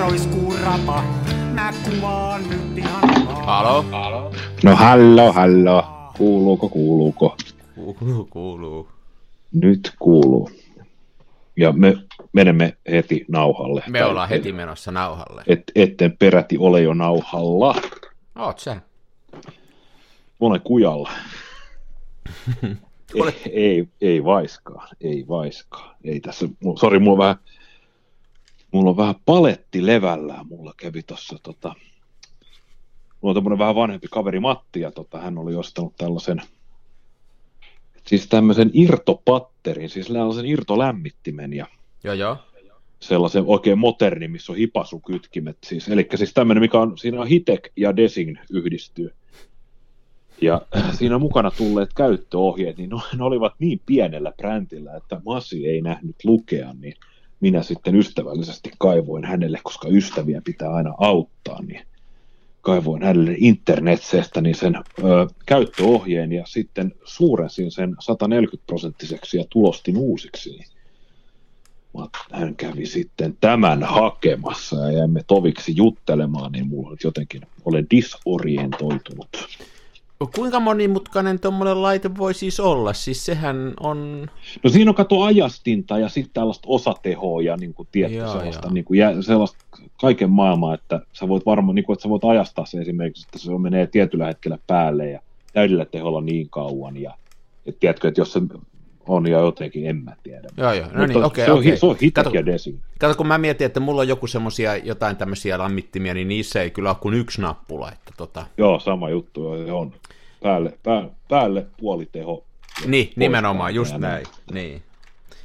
Marraskuun rapa. Mä kuvaan nyt ihan vaan. Halo. No hallo. Kuuluuko? Kuuluu. Nyt kuuluu. Ja me menemme heti nauhalle. Me ollaan heti menossa nauhalle. Etten peräti ole jo nauhalla. Oot sä? Olen kujalla. Ei vaiskaan. Ei tässä, sori, mulla on vähän paletti levällään. Mulla kävi tossa, mulla on tämmönen vähän vanhempi kaveri Mattia, hän oli ostanut tällaisen, siis tämmöisen irtopatterin, siis tällaisen irtolämmittimen ja joo. Sellaisen oikein moderni, missä on hipasukytkimet. Siis, elikkä siis tämmönen, mikä on, siinä on Hitek ja Desing yhdistyy. Ja siinä mukana tulleet käyttöohjeet, niin ne olivat niin pienellä brändillä, että Masi ei nähnyt lukea, niin minä sitten ystävällisesti kaivoin hänelle, koska ystäviä pitää aina auttaa, niin kaivoin hänelle internetsestä niin sen käyttöohjeen ja sitten suurensin sen 140% ja tulostin uusiksi. Hän kävi sitten tämän hakemassa ja jäimme toviksi juttelemaan, niin mulla nyt jotenkin olen disorientoitunut. Kuinka monimutkainen tuommoinen laite voi siis olla? Siis sehän on... No siinä on kato ajastinta ja sitten tällaista osatehoa ja niin kuin tietty sellaista, niin kuin, ja sellaista kaiken maailmaa, että sä voit varmaan, niin kuin, että sä voit ajastaa se esimerkiksi, että se menee tietyllä hetkellä päälle ja täydellä teholla niin kauan ja et tiedätkö, että jos se on ja jotenkin, en mä tiedä. Joo, no niin, okei. Se on Hitek ja Desing. Kato, kun mä mietin, että mulla on joku semmosia, jotain tämmöisiä lämmittimiä, niin niissä ei kyllä ole kuin yksi nappula. Että Joo, sama juttu on. Päälle puoliteho. Niin, nimenomaan, just näin. Niin.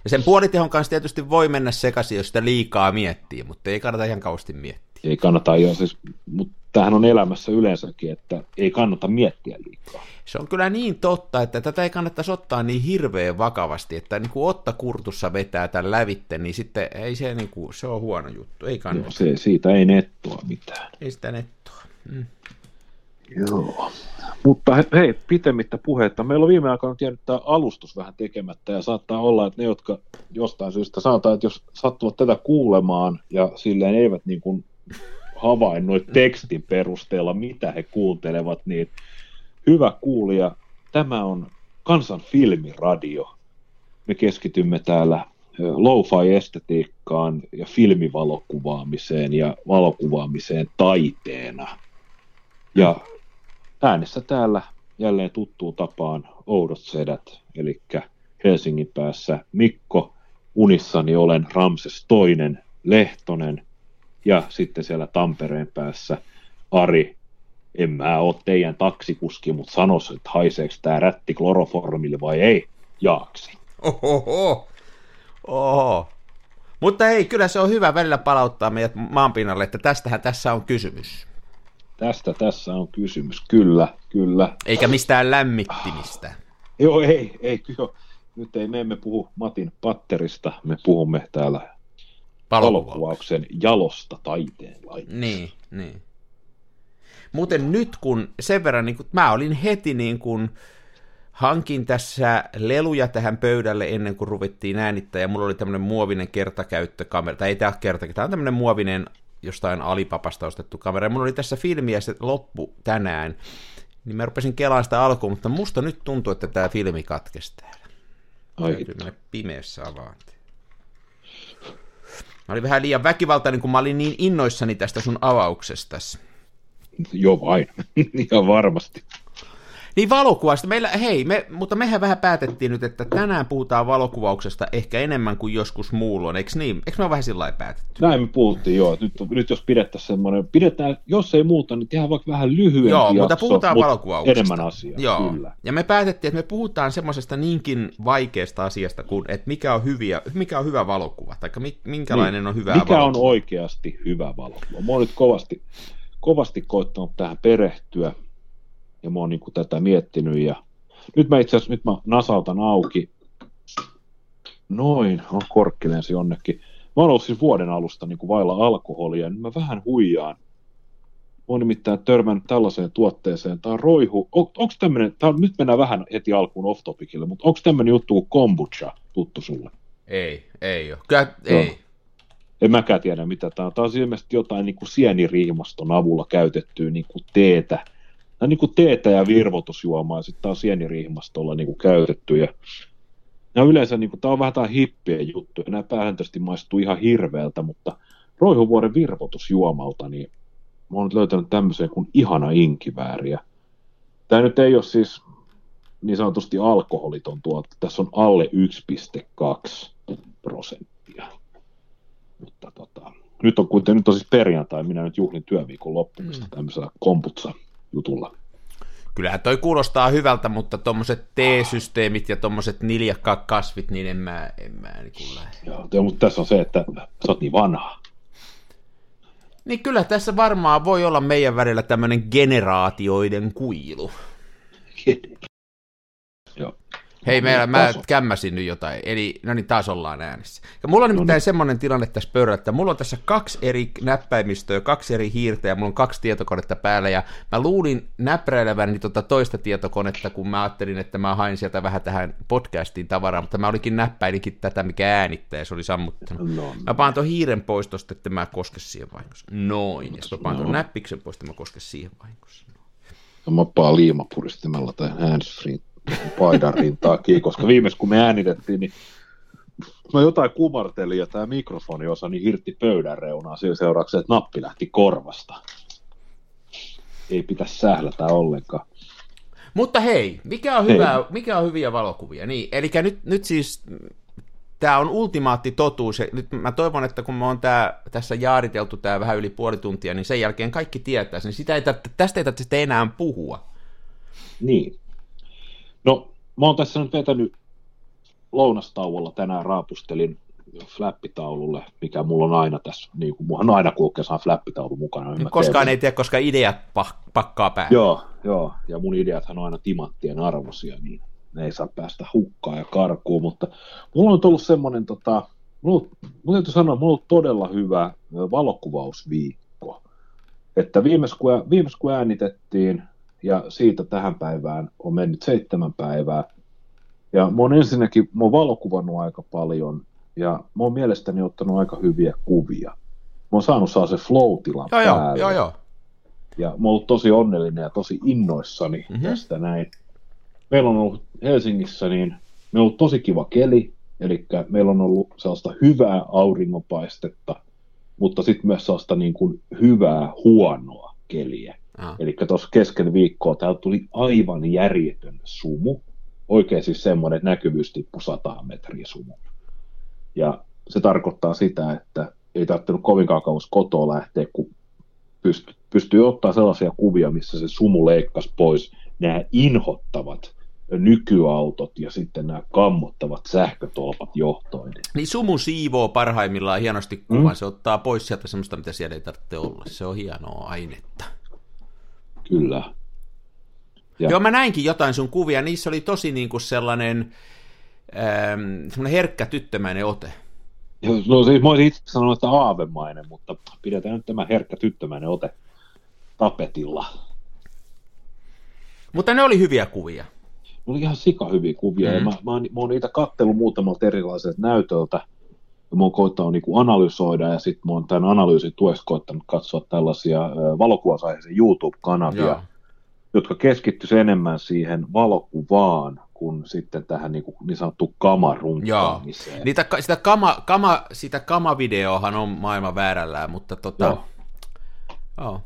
Ja sen puolitehon kanssa tietysti voi mennä sekaisin, jos sitä liikaa miettii, mutta ei kannata ihan kauheasti miettiä. Ei kannata, siis, mutta tämähän on elämässä yleensäkin, että ei kannata miettiä liikaa. Se on kyllä niin totta, että tätä ei kannattaisi ottaa niin hirveän vakavasti, että niin kuin otta kurtussa vetää tämän lävitte, niin sitten ei se, niin kuin, se on huono juttu, ei kannata. Joo, siitä ei nettoa mitään. Ei sitä nettoa. Mm. Joo, mutta hei, pitemmittä puhetta. Meillä on viime aikoina jäänyt tämä alustus vähän tekemättä ja saattaa olla, että ne, jotka jostain syystä sanotaan, että jos sattuvat tätä kuulemaan ja silleen eivät niin kuin havainnoi tekstin perusteella, mitä he kuuntelevat, niin hyvä kuulija, tämä on Kansan Filmiradio. Me keskitymme täällä lo-fi-estetiikkaan ja filmivalokuvaamiseen ja valokuvaamiseen taiteena. Ja äänessä täällä jälleen tuttuun tapaan Oudot Sedät, eli Helsingin päässä Mikko, unissani olen Ramses II Lehtonen, ja sitten siellä Tampereen päässä Ari, en mä ole teidän taksikuski, mutta sanois, että haiseeko tämä rätti kloroformille vai ei, Jaaksi. Oho. Mutta hei, kyllä se on hyvä välillä palauttaa meidät maanpinnalle, että tästähän tässä on kysymys. Tästä tässä on kysymys, kyllä. Eikä mistään lämmittimistä. Joo, ei kyllä. Nyt me emme puhu Matin patterista, me puhumme täällä valokuvauksen jalosta taiteen laitteesta. Niin. Muuten nyt kun sen verran, niin kun, mä olin heti niin kun, hankin tässä leluja tähän pöydälle ennen kuin ruvettiin äänittää, ja mulla oli tämmöinen muovinen kertakäyttökamera, tai ei tämä ole kertakäyttökamera, tämä on tämmöinen muovinen jostain Alipapasta ostettu kamera, ja mulla oli tässä filmi, ja se loppu tänään, niin mä rupesin kelaamaan sitä alkuun, mutta musta nyt tuntuu, että tämä filmi katkesi täällä. Täytyy mennä pimeässä avaantiin. Mä olin vähän liian väkivaltainen, kun mä olin niin innoissani tästä sun avauksestasi. Joo vain, ihan varmasti. Niin valokuvasta, mutta mehän vähän päätettiin nyt, että tänään puhutaan valokuvauksesta ehkä enemmän kuin joskus muulloin, eikö niin? Eikö me ole vähän sillä lailla päätetty? Näin me puhuttiin, joo. Nyt jos pidettäisiin semmoinen, jos ei muuta, niin tehdään vaikka vähän lyhyempi jakso. Joo, mutta puhutaan valokuvauksesta. Enemmän asiaa, joo. Kyllä. Ja me päätettiin, että me puhutaan semmoisesta niinkin vaikeasta asiasta kuin, että mikä on hyvä valokuva, tai minkälainen on hyvä valokuva. Mikä on oikeasti hyvä valokuva? Mä oon nyt kovasti koittanut tähän perehtyä, ja mä oon niin kuin tätä miettinyt, ja nyt mä nasautan auki, noin, on korkkilensi jonnekin. Mä oon ollut siis vuoden alusta niin kuin vailla alkoholia, ja nyt mä vähän huijaan. Mä oon nimittäin törmännyt tällaiseen tuotteeseen, tää on roihu, onks tämmönen, nyt mennään vähän heti alkuun off-topicille, mutta onks tämmönen juttu kuin kombucha tuttu sulle? Ei ole, kyllä ei. en mäkään tiedä mitä tämä on. Tämä on ilmeisesti jotain niin kuin sieniriimaston avulla käytettyä niin kuin teetä. Tämä on niin kuin teetä ja virvoitusjuomaa, ja sitten tämä on sieniriimastolla niin kuin käytetty. Ja nämä yleensä, niin kuin, tämä on vähän tämä hippien juttu, ja nämä pääsääntöisesti maistuu ihan hirveältä, mutta Roihuvuoren virvoitusjuomalta, niin mä oon nyt löytänyt tämmöisen kuin ihana inkivääriä. Tämä nyt ei ole siis niin sanotusti alkoholiton tuote, tässä on alle 1,2%. Mutta nyt on kuitenkin, nyt on siis perjantai, minä nyt juhlin työviikon loppumista tämmöisellä komputsa-jutulla. Kyllähän toi kuulostaa hyvältä, mutta tommoset T-systeemit ja tommoset niljakkaakasvit, niin en mä niin lähde. Joo, mutta tässä on se, että sä oot niin vanhaa. Niin kyllä tässä varmaan voi olla meidän välillä tämmöinen generaatioiden kuilu. Joo. Hei, mä kämmäsin nyt jotain, eli no niin, taas ollaan äänessä. Ja mulla on nimittäin semmoinen tilanne tässä pöydällä, että mulla on tässä 2 eri näppäimistöä, 2 eri hiirtä ja mulla on 2 tietokonetta päällä, ja mä luulin näpräileväni toista tietokonetta, kun mä ajattelin, että mä hain sieltä vähän tähän podcastiin tavaraa, mutta mä olikin näppäilinkin tätä, mikä äänittää, ja se oli sammuttanut. No. Mä paan tuon hiiren pois tosta, että mä koske siihen vahingossa. Noin, ja sitten mä paan tuon näppiksen pois, että mä koske siihen vahingossa. Ja mä paan liimapuristimella tai handsfree paidan rintaakin, koska viimeis kun me äänitettiin, niin mä jotain kumartelin ja tämä mikrofoniosa niin irti pöydän reunaa sen seurauksena, että nappi lähti korvasta. Ei pitäisi sählätä ollenkaan. Mutta hei, mikä on hyviä valokuvia? Niin, eli nyt siis tämä on ultimaatti totuus. Nyt mä toivon, että kun me on tässä jaariteltu tämä vähän yli puoli tuntia, niin sen jälkeen kaikki tietää sen. Tästä ei tarvitse enää puhua. Niin. No, mä oon tässä nyt vetänyt lounastauolla, tänään raapustelin flappitaululle, mikä mulla on aina tässä, niin kuin mulla on aina kulkee saan flappitaulu mukana. Niin koskaan ei tiedä, koska ideat pakkaa päälle. Joo, ja mun ideathan on aina timanttien arvoisia, niin ne ei saa päästä hukkaan ja karkuun, mutta mulla on ollut semmoinen, mun täytyy sanoa, mulla on ollut todella hyvä valokuvausviikko, että viimeis kun äänitettiin, ja siitä tähän päivään on mennyt 7 päivää. Ja mä oon ensinnäkin, mä oon valokuvannut aika paljon, ja mä oon mielestäni ottanut aika hyviä kuvia. Mä oon saanut se flow-tilan päälle. Joo. Ja mä oon ollut tosi onnellinen ja tosi innoissani tästä näin. Meillä on ollut Helsingissä, niin meillä on ollut tosi kiva keli, eli meillä on ollut sellaista hyvää auringonpaistetta, mutta sitten myös sellaista niin kuin hyvää huonoa keliä. Eli tuossa kesken viikkoa täällä tuli aivan järjetön sumu, oikein siis semmoinen, että näkyvyys tippui 100 metriä sumu. Ja se tarkoittaa sitä, että ei tarvittanut kovinkaan kauas kotoa lähteä, kun pystyy ottaa sellaisia kuvia, missä se sumu leikkasi pois nämä inhottavat nykyautot ja sitten nämä kammottavat sähkötolpat johtoinen. Niin sumu siivoo parhaimmillaan hienosti kuvan, se ottaa pois sieltä semmoista, mitä siellä ei tarvitse olla, se on hienoa ainetta. Kyllä. Ja. Joo, mä näinkin jotain sun kuvia, niissä oli tosi niinku sellainen herkkä tyttömäinen ote. No siis mä olisin itse sanonut, että aavemainen, mutta pidetään nyt tämä herkkä tyttömäinen ote tapetilla. Mutta ne oli hyviä kuvia. Ne oli ihan sikahyviä kuvia, ja mä oon niitä katsellut muutamalta erilaiselta näytöltä, ja mä oon koittanut niinku analysoida, ja sitten mä oon tämän analyysin tueksi koittanut katsoa tällaisia valokuvasaiheisia YouTube-kanavia, jotka keskittyisi enemmän siihen valokuvaan kuin sitten tähän niin sanottuun kamaruntaamiseen. Joo, sitä kamavideohan on maailman väärällään, mutta Joo.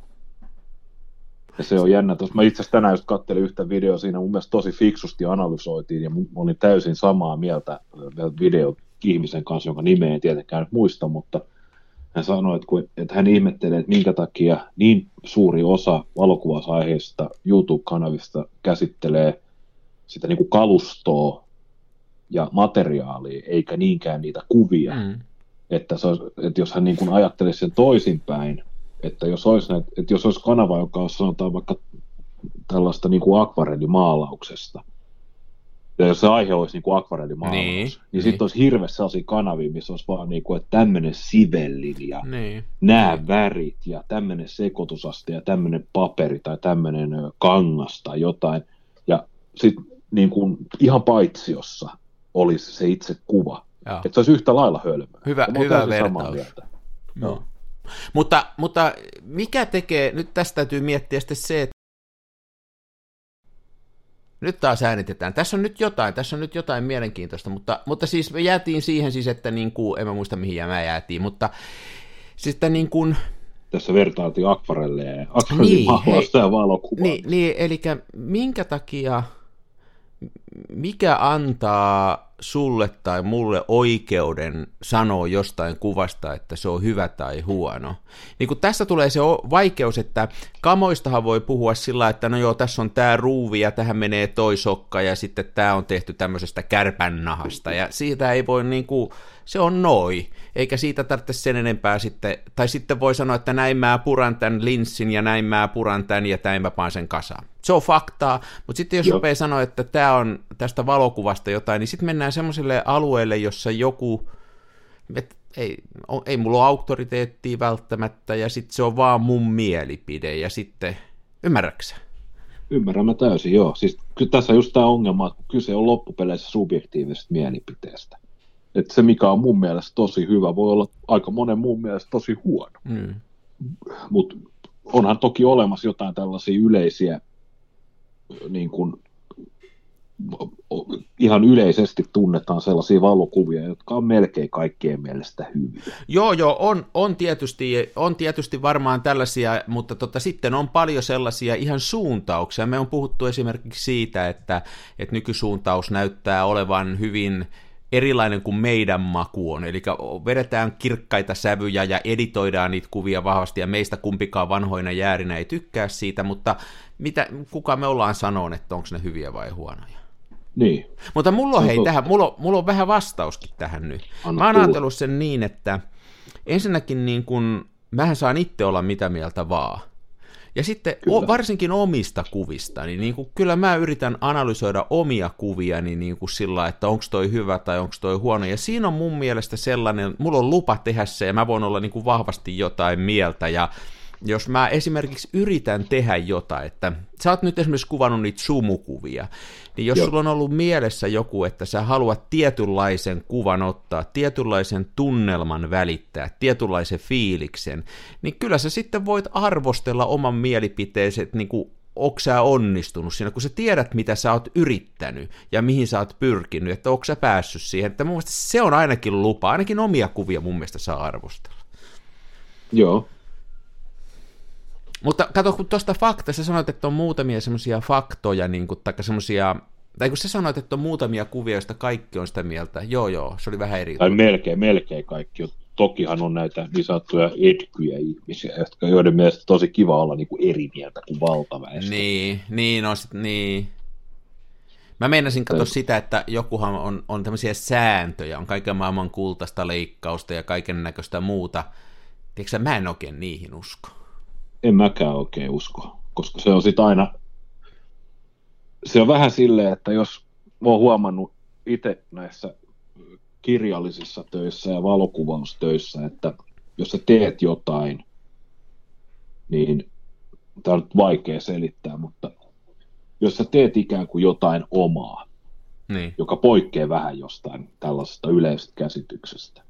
Ja se on jännä. Mä itse asiassa tänään just katselin yhtä videoa, siinä mun mielestä tosi fiksusti analysoitiin, ja mä olin täysin samaa mieltä videon ihmisen kanssa, jonka nimeä en tietenkään nyt muista, mutta hän sanoi, että hän ihmettelee, että minkä takia niin suuri osa valokuvausaiheista YouTube-kanavista käsittelee sitä niin kuin kalustoa ja materiaalia, eikä niinkään niitä kuvia. Että jos hän niin kuin ajattelisi sen toisinpäin, että jos olisi kanava, joka olisi sanotaan vaikka tällaista niin kuin akvarellimaalauksesta, ja jos se aihe olisi niin akvarellimaalaus, niin sitten olisi hirveästi sellaisia kanavia, missä olisi vaan niin kuin, että tämmöinen sivellin ja nämä värit ja tämmöinen sekoitusaste ja tämmöinen paperi tai tämmöinen kangas tai jotain. Ja sitten niin ihan paitsiossa olisi se itse kuva. Että se olisi yhtä lailla hölmöä. Hyvä vertaus. No. Mutta mikä tekee, nyt tästä täytyy miettiä sitten se, että nyt taas äänitetään. Tässä on nyt jotain mielenkiintoista, mutta siis me jäätiin siihen siis, että niin kuin, en mä muista mihin jäätiin, mutta siis että niin kuin... Tässä vertailtiin akvarelleen, akvarellimaalausta ja valokuvaa. Niin, eli minkä takia, mikä antaa sulle tai mulle oikeuden sanoa jostain kuvasta, että se on hyvä tai huono. Niin kun tässä tulee se vaikeus, että kamoistahan voi puhua sillä lailla, että no joo, tässä on tämä ruuvi ja tähän menee toi sokka ja sitten tämä on tehty tämmöisestä kärpännahasta ja siitä ei voi niin kuin, se on noi, eikä siitä tarvitse sen enempää sitten, tai sitten voi sanoa, että näin mä puran tämän linssin ja näin mä puran tämän ja näin mä paan sen kasaan. Se on faktaa, mutta sitten jos rupeaa sanoa, että tämä on tästä valokuvasta jotain, niin sitten mennään semmoiselle alueelle, jossa joku, ei mulla ole auktoriteettia välttämättä, ja sitten se on vaan mun mielipide, ja sitten, ymmärräksä? Ymmärrän mä täysin, joo. Siis tässä on just tämä ongelma, että kyse on loppupeleissä subjektiivisesta mielipiteestä. Että se, mikä on mun mielestä tosi hyvä, voi olla aika monen mun mielestä tosi huono. Mm. Mutta onhan toki olemassa jotain tällaisia yleisiä, niin kuin ihan yleisesti tunnetaan sellaisia valokuvia, jotka on melkein kaikkien mielestä hyviä. Joo, on tietysti varmaan tällaisia, mutta sitten on paljon sellaisia ihan suuntauksia. Me on puhuttu esimerkiksi siitä, että nykysuuntaus näyttää olevan hyvin erilainen kuin meidän maku on, eli vedetään kirkkaita sävyjä ja editoidaan niitä kuvia vahvasti, ja meistä kumpikaan vanhoina jäärinä ei tykkää siitä, mutta kuka me ollaan sanoneet, että onko ne hyviä vai huonoja? Niin. Mutta mulla on, mulla on vähän vastauskin tähän nyt. Mä oon ajatellut sen niin, että ensinnäkin niin kun, mähän saan itse olla mitä mieltä vaan. Ja sitten varsinkin omista kuvista, niin kuin kyllä mä yritän analysoida omia kuviani niin kuin sillä, että onko toi hyvä tai onko toi huono. Ja siinä on mun mielestä sellainen, mulla on lupa tehdä se ja mä voin olla niin kuin vahvasti jotain mieltä. Ja jos mä esimerkiksi yritän tehdä jotain, että sä oot nyt esimerkiksi kuvannut niitä sumukuvia, niin jos sulla on ollut mielessä joku, että sä haluat tietynlaisen kuvan ottaa, tietynlaisen tunnelman välittää, tietynlaisen fiiliksen, niin kyllä sä sitten voit arvostella oman mielipiteesi, että niin kuin, onko sä onnistunut siinä, kun sä tiedät, mitä sä oot yrittänyt ja mihin sä oot pyrkinyt, että onko sä päässyt siihen, että mun mielestä se on ainakin lupa, ainakin omia kuvia mun mielestä saa arvostella. Joo. Mutta kato, kun tuosta faktasta sanoit, että on muutamia semmoisia faktoja, niin kuin, tai kun sä sanoit, että on muutamia kuvia, joista kaikki on sitä mieltä, joo, se oli vähän eri. Tai melkein kaikki. Tokihan on näitä niin sanottuja etkyjä ihmisiä, joiden mielestä tosi kiva olla niin kuin eri mieltä kuin valtaväestö. Niin. Mä meinasin katsoa sitä, että jokuhan on tämmöisiä sääntöjä, on kaiken maailman kultaista leikkausta ja kaiken näköistä muuta. Tiedätkö sä, mä en oikein niihin usko. En mäkään oikein usko, koska se on sitten aina, se on vähän silleen, että jos olen huomannut itse näissä kirjallisissa töissä ja valokuvaustöissä, että jos sä teet jotain, niin tämä on nyt vaikea selittää, mutta jos sä teet ikään kuin jotain omaa, joka poikkeaa vähän jostain tällaisesta yleisestä käsityksestä,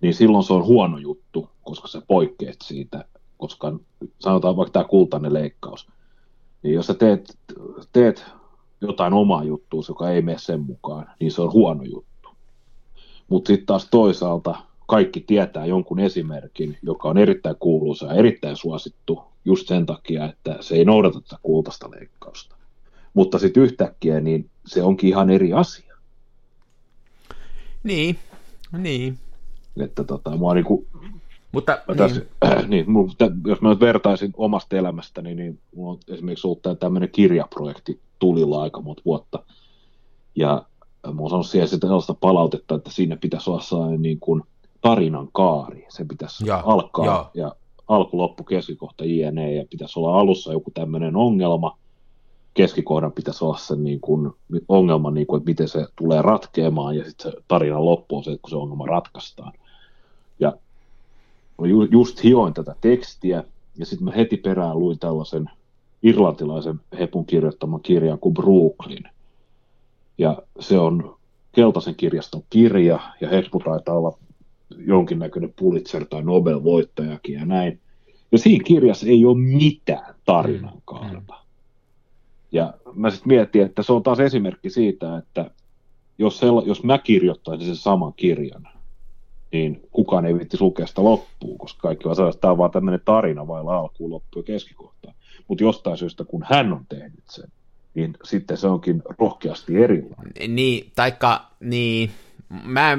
niin silloin se on huono juttu, koska sä poikkeat siitä. Koska sanotaan vaikka tämä kultainen leikkaus, niin jos sä teet jotain omaa juttua, joka ei mene sen mukaan, niin se on huono juttu. Mutta sitten taas toisaalta kaikki tietää jonkun esimerkin, joka on erittäin kuuluisa ja erittäin suosittu just sen takia, että se ei noudata tätä kultaista leikkausta. Mutta sitten yhtäkkiä niin se onkin ihan eri asia. Niin. Että mä oon niinku... Mutta, jos mä nyt vertaisin omasta elämästäni, niin mulla on esimerkiksi ollut tämmöinen kirjaprojekti tulilla aika monta vuotta. Ja mä oon saanut siihen sellaista palautetta, että siinä pitäisi olla sellainen niin kuin tarinan kaari. Se pitäisi alkaa ja alku, loppu, keskikohta, jne. Ja pitäisi olla alussa joku tämmöinen ongelma. Keskikohdan pitäisi olla sen niin kuin ongelma, niin kuin, että miten se tulee ratkeamaan. Ja sitten se tarinan loppu on se, että kun se ongelma ratkaistaan. Ja just hioin tätä tekstiä, ja sitten mä heti perään luin tällaisen irlantilaisen hepun kirjoittaman kirjan kuin Brooklyn. Ja se on Keltaisen kirjaston kirja, ja heppu taitaa olla jonkinnäköinen Pulitzer- tai Nobel-voittajakin ja näin. Ja siinä kirjassa ei ole mitään tarinan kaarta. Ja mä sitten mietin, että se on taas esimerkki siitä, että jos mä kirjoittaisin sen saman kirjan, niin kukaan ei viittisi lukea sitä loppuun, koska kaikki vaan sanoa, että tämä on vaan tämmöinen tarina vailla alkuun, loppuun ja keskikohtaan. Mutta jostain syystä, kun hän on tehnyt sen, niin sitten se onkin rohkeasti erilainen. Niin, taikka, niin, mä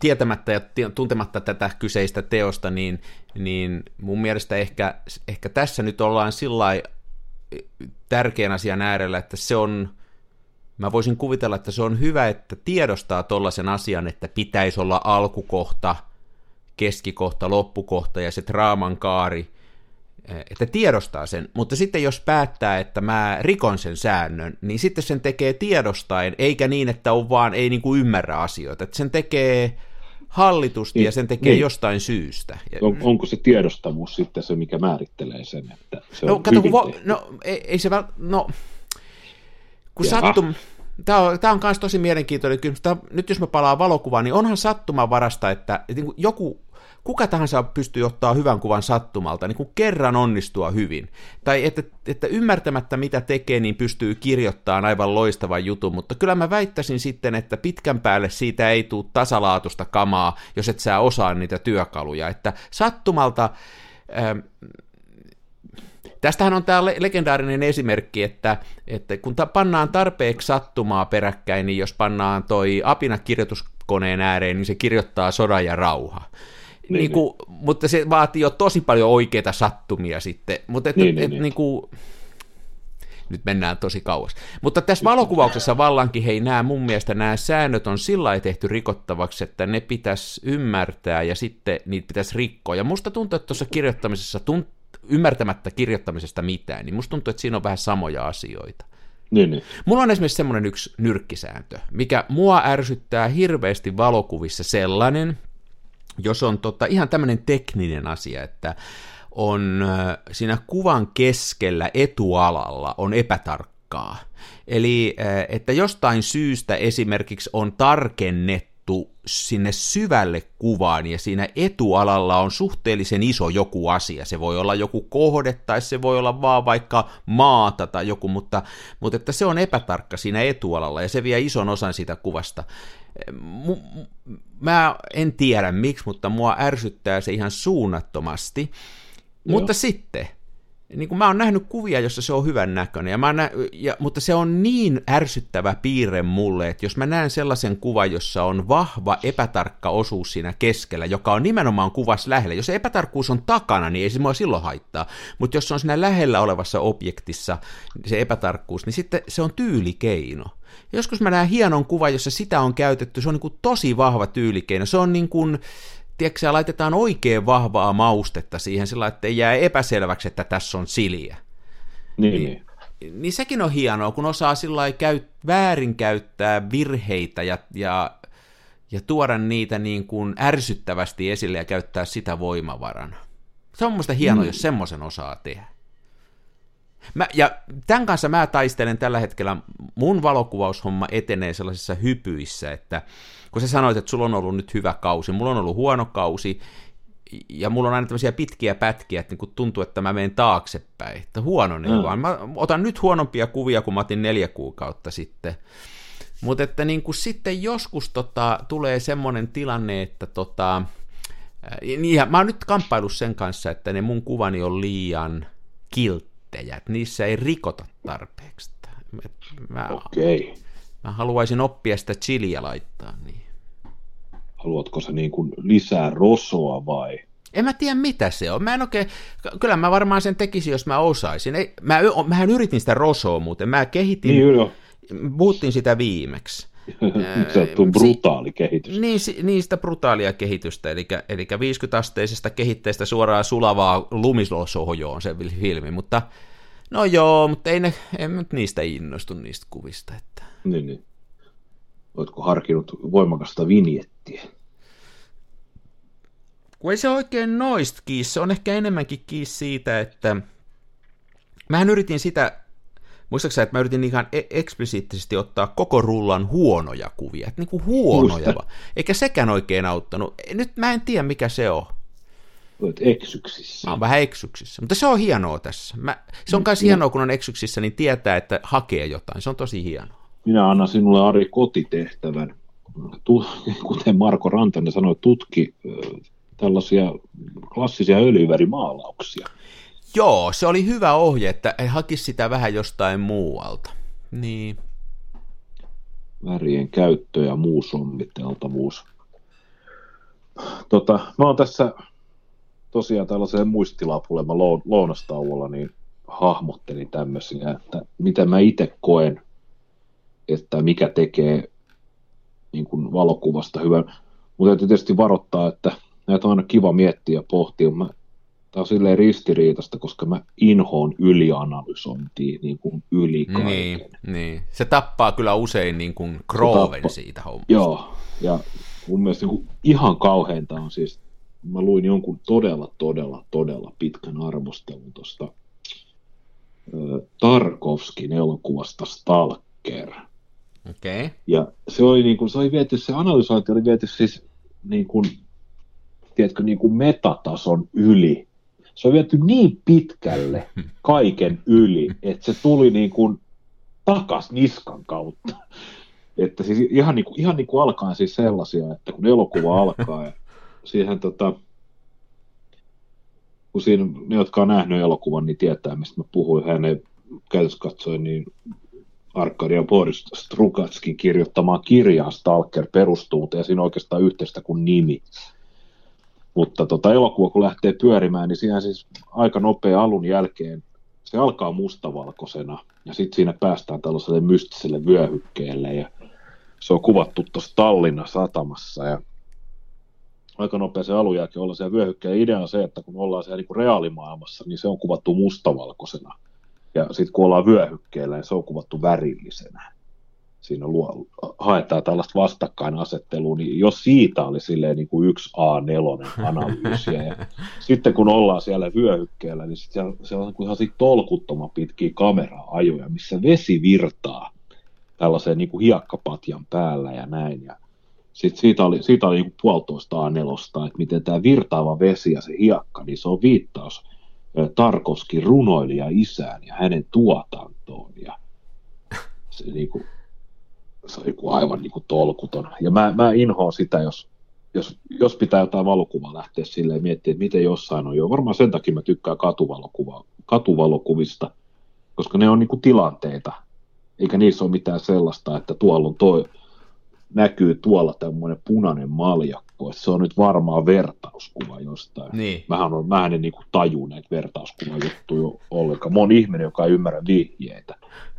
tietämättä ja tuntematta tätä kyseistä teosta, niin mun mielestä ehkä tässä nyt ollaan sillain tärkeän asian äärellä, että se on, mä voisin kuvitella, että se on hyvä, että tiedostaa tollaisen asian, että pitäisi olla alkukohta, keskikohta, loppukohta ja se draaman kaari, että tiedostaa sen, mutta sitten jos päättää, että mä rikon sen säännön, niin sitten sen tekee tiedostaen, eikä niin, että on vaan, ei niin kuin ymmärrä asioita, että sen tekee hallitusti niin, ja sen tekee niin jostain syystä. Onko se tiedostavuus sitten se, mikä määrittelee sen, että se on hyvin tehty? Tämä on myös tosi mielenkiintoinen kysymys. Nyt jos mä palaan valokuvaan, niin onhan sattumanvarasta, että kuka tahansa pystyy ottaa hyvän kuvan sattumalta, niin kuin kerran onnistua hyvin. Tai että ymmärtämättä mitä tekee, niin pystyy kirjoittamaan aivan loistavan jutun, mutta kyllä mä väittäisin sitten, että pitkän päälle siitä ei tule tasalaatusta kamaa, jos et sä osaa niitä työkaluja. Että sattumalta, tästähän on tämä legendaarinen esimerkki, että kun pannaan tarpeeksi sattumaa peräkkäin, niin jos pannaan toi apina kirjoituskoneen ääreen, niin se kirjoittaa sodan ja rauha. Niin. Mutta se vaatii jo tosi paljon oikeita sattumia sitten, mutta nyt mennään tosi kauas. Mutta tässä valokuvauksessa vallankin, mun mielestä nämä säännöt on sillä lailla tehty rikottavaksi, että ne pitäisi ymmärtää ja sitten niitä pitäisi rikkoa. Ja musta tuntuu, että tuossa kirjoittamisessa, ymmärtämättä kirjoittamisesta mitään, niin musta tuntuu, että siinä on vähän samoja asioita. Niin. Mulla on esimerkiksi semmoinen yksi nyrkkisääntö, mikä mua ärsyttää hirveästi valokuvissa sellainen, jos on ihan tämmöinen tekninen asia, että on siinä kuvan keskellä etualalla on epätarkkaa. Eli että jostain syystä esimerkiksi on tarkennettu sinne syvälle kuvaan ja siinä etualalla on suhteellisen iso joku asia. Se voi olla joku kohde tai se voi olla vaan vaikka maata tai joku, mutta että se on epätarkka siinä etualalla ja se vie ison osan siitä kuvasta. Mä en tiedä miksi, mutta mua ärsyttää se ihan suunnattomasti. Joo. Mutta sitten, niin kun mä oon nähnyt kuvia, jossa se on hyvän näköinen, mutta se on niin ärsyttävä piirre mulle, että jos mä näen sellaisen kuvan, jossa on vahva epätarkka osuus siinä keskellä, joka on nimenomaan kuvassa lähellä, jos epätarkkuus on takana, niin ei se mua silloin haittaa, mutta jos se on siinä lähellä olevassa objektissa se epätarkkuus, niin sitten se on tyylikeino. Joskus mä näen hienon kuvan, jossa sitä on käytetty, se on niin kuin tosi vahva tyylikeino, se on niin kuin, tiedätkö, laitetaan oikein vahvaa maustetta siihen sillä, että ei jää epäselväksi, että tässä on siliä. Niin sekin on hienoa, kun osaa sillä väärinkäyttää virheitä ja tuoda niitä niin kuin ärsyttävästi esille ja käyttää sitä voimavarana. Se on musta hienoa, jos semmoisen osaa tehdä. Ja tämän kanssa mä taistelen tällä hetkellä, mun valokuvaushomma etenee sellaisissa hypyissä, että kun sä sanoit, että sulla on ollut nyt hyvä kausi, mulla on ollut huono kausi, ja mulla on aina tämmöisiä pitkiä pätkiä, että niin tuntuu, että mä menen taaksepäin, että huononen vaan. Mä otan nyt huonompia kuvia, kun mä otin 4 kuukautta sitten. Mutta että niin sitten joskus tulee semmoinen tilanne, että mä oon nyt kamppailut sen kanssa, että ne mun kuvani on liian kilttejä, että niissä ei rikota tarpeeksi. Okei. Mä haluaisin oppia sitä chiliä laittaa. Niin. Haluatko sä niin kuin lisää rosoa vai? En mä tiedä mitä se on. Kyllä mä varmaan sen tekisin, jos mä osaisin. Mähän yritin sitä rosoa muuten. Mä kehitin, puhuttiin sitä viimeksi. Se on brutaali kehitys. Niistä brutaalia kehitystä, eli 50-asteisesta kehitteestä suoraan sulavaa lumisohjoon se filmi, mutta mutta en nyt niistä innostu niistä kuvista. Että. Niin. Oletko harkinnut voimakasta vinjettiä? Kun ei se oikein noista kiinni, se on ehkä enemmänkin kiinni siitä, että mähän yritin sitä, Muistaakseni, että mä yritin ihan eksplisiittisesti ottaa koko rullan huonoja kuvia, että niin kuin huonoja, eikä sekään oikein auttanut. Nyt mä en tiedä, mikä se on. Olet eksyksissä. Mä oon vähän eksyksissä, mutta se on hienoa tässä. Se on myös hienoa, kun on eksyksissä, niin tietää, että hakee jotain. Se on tosi hienoa. Minä annan sinulle, Ari, kotitehtävän. Kuten Marko Rantanen sanoi, tutki tällaisia klassisia öljyvärimaalauksia. Joo, se oli hyvä ohje, että hakisi sitä vähän jostain muualta. Niin. Värien käyttö ja muu sommiteltavuus. Mä oon tässä tosiaan tällaiseen muistilapulle, mä lounastauolla niin hahmottelin tämmöisiä, että mitä mä itse koen, että mikä tekee niin kuin valokuvasta hyvän. Mutta täytyy tietysti varoittaa, että näitä on aina kiva miettiä ja pohtia. Tämä on silleen ristiriitasta, koska mä inhoon ylianalysointia niin kuin yli kaiken. Niin. Se tappaa kyllä usein niin kuin krooven siitä hommasta. Joo, ja mun mielestä niin kuin ihan kauheinta on siis, mä luin jonkun todella pitkän arvostelun tuosta Tarkovskin elokuvasta Stalker. Okei. Okay. Ja se oli niin kuin, se analysointi oli viety siis niin kuin, tiedätkö, niin kuin metatason yli. Se on viety niin pitkälle kaiken yli, että se tuli niin kuin takas niskan kautta. Että siis ihan niin kuin alkaen siis sellaisia, että kun elokuva alkaa ja siihen kun siinä, ne, jotka on nähnyt elokuvan, niin tietää, mistä mä puhuin. Hänen käytössä katsoin, niin Arkadi ja Boris Strugatskin kirjoittamaa kirjaa Stalker perustuu, ja siinä on oikeastaan yhteistä kuin nimi. Mutta elokuva, kun lähtee pyörimään, niin siinä siis aika nopea alun jälkeen se alkaa mustavalkoisena, ja sitten siinä päästään tällaiselle mystiselle vyöhykkeelle, ja se on kuvattu tuossa Tallinnan satamassa, ja aika nopea se alun jälkeen ollaan siellä vyöhykkeen. Idea on se, että kun ollaan siellä niin kuin reaalimaailmassa, niin se on kuvattu mustavalkoisena, ja sitten kun ollaan vyöhykkeellä, niin se on kuvattu värillisenä. Siinä haetaan tällaista vastakkainasettelua, niin jos siitä oli silleen niin kuin yksi A4-analyysiä. Ja sitten kun ollaan siellä vyöhykkeellä, niin sit se on ihan tolkuttoman pitkiä kameraajoja, missä vesi virtaa tällaiseen niin kuin hiekkapatjan päällä ja näin. Ja sitten siitä oli niin kuin 1,5 A4, että miten tämä virtaava vesi ja se hiekka, niin se on viittaus Tarkovskin runoilija isään ja hänen tuotantoon. Ja se niin kuin, se on aivan niin kuin tolkuton. Ja mä inhoan sitä, jos pitää jotain valokuvaa lähteä silleen ja miettiä, että miten jossain on. Joo, varmaan sen takia mä tykkään katuvalokuvista, koska ne on niin kuin tilanteita. Eikä niissä ole mitään sellaista, että tuolla on näkyy tuolla tämmöinen punainen maljakko. Se on nyt varmaan vertauskuva jostain. Niin. Mähän en niin kuin tajuu näitä vertauskuvajuttuja ollenkaan. Mä oon ihminen, joka ei ymmärrä vihjeitä.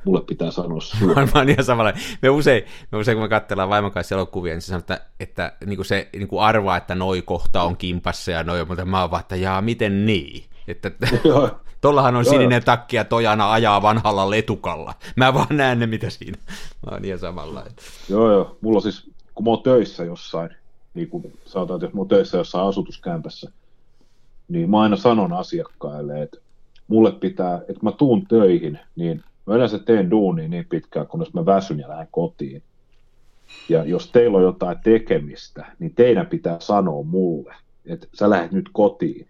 Mulle pitää sanoa suoraan. Varmaan ihan samanlainen. Me usein, kun me katsellaan vaimon kanssa elokuvia, niin se sanoo, että niin kuin se niin kuin arvaa, että noi kohta on kimpassa ja noi, mutta mä oon vaan, että jaa, miten niin? Että tollahan on sininen takki ja tojana ajaa vanhalla letukalla. Mä vaan näen ne, mitä siinä. Mä oon ihan samanlainen. Joo. Mulla siis, kun mä oon töissä jossain, niin kun sanotaan, että jos mä oon töissä jossain asutuskämpässä, niin mä aina sanon asiakkaille, että mulle pitää, että kun mä tuun töihin, niin mä yleensä teen duunia niin pitkään, kunnes mä väsyn ja lähden kotiin. Ja jos teillä on jotain tekemistä, niin teidän pitää sanoa mulle, että sä lähdet nyt kotiin.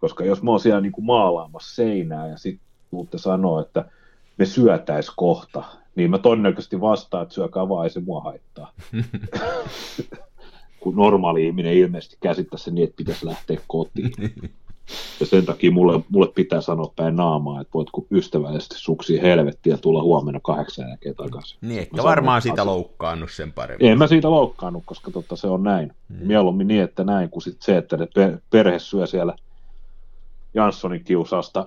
Koska jos mä oon siellä niin kuin maalaamassa seinää ja sitten tuutte sanoa, että me syötäis kohta, niin mä todennäköisesti vastaan, että syökää vaan, ei se mua haittaa. Kun normaali ihminen ilmeisesti käsittää sen niin, että pitäisi lähteä kotiin. Ja sen takia mulle pitää sanoa päin naamaa, että voitko ystävällisesti suksia helvettiä ja tulla huomenna 8 jälkeen takaisin. Niin, että varmaan siitä loukkaannut sen paremmin. En mä siitä loukkaannut, koska se on näin. Mieluummin niin, että näin, kuin sit se, että ne perhe syö siellä Janssonin kiusausta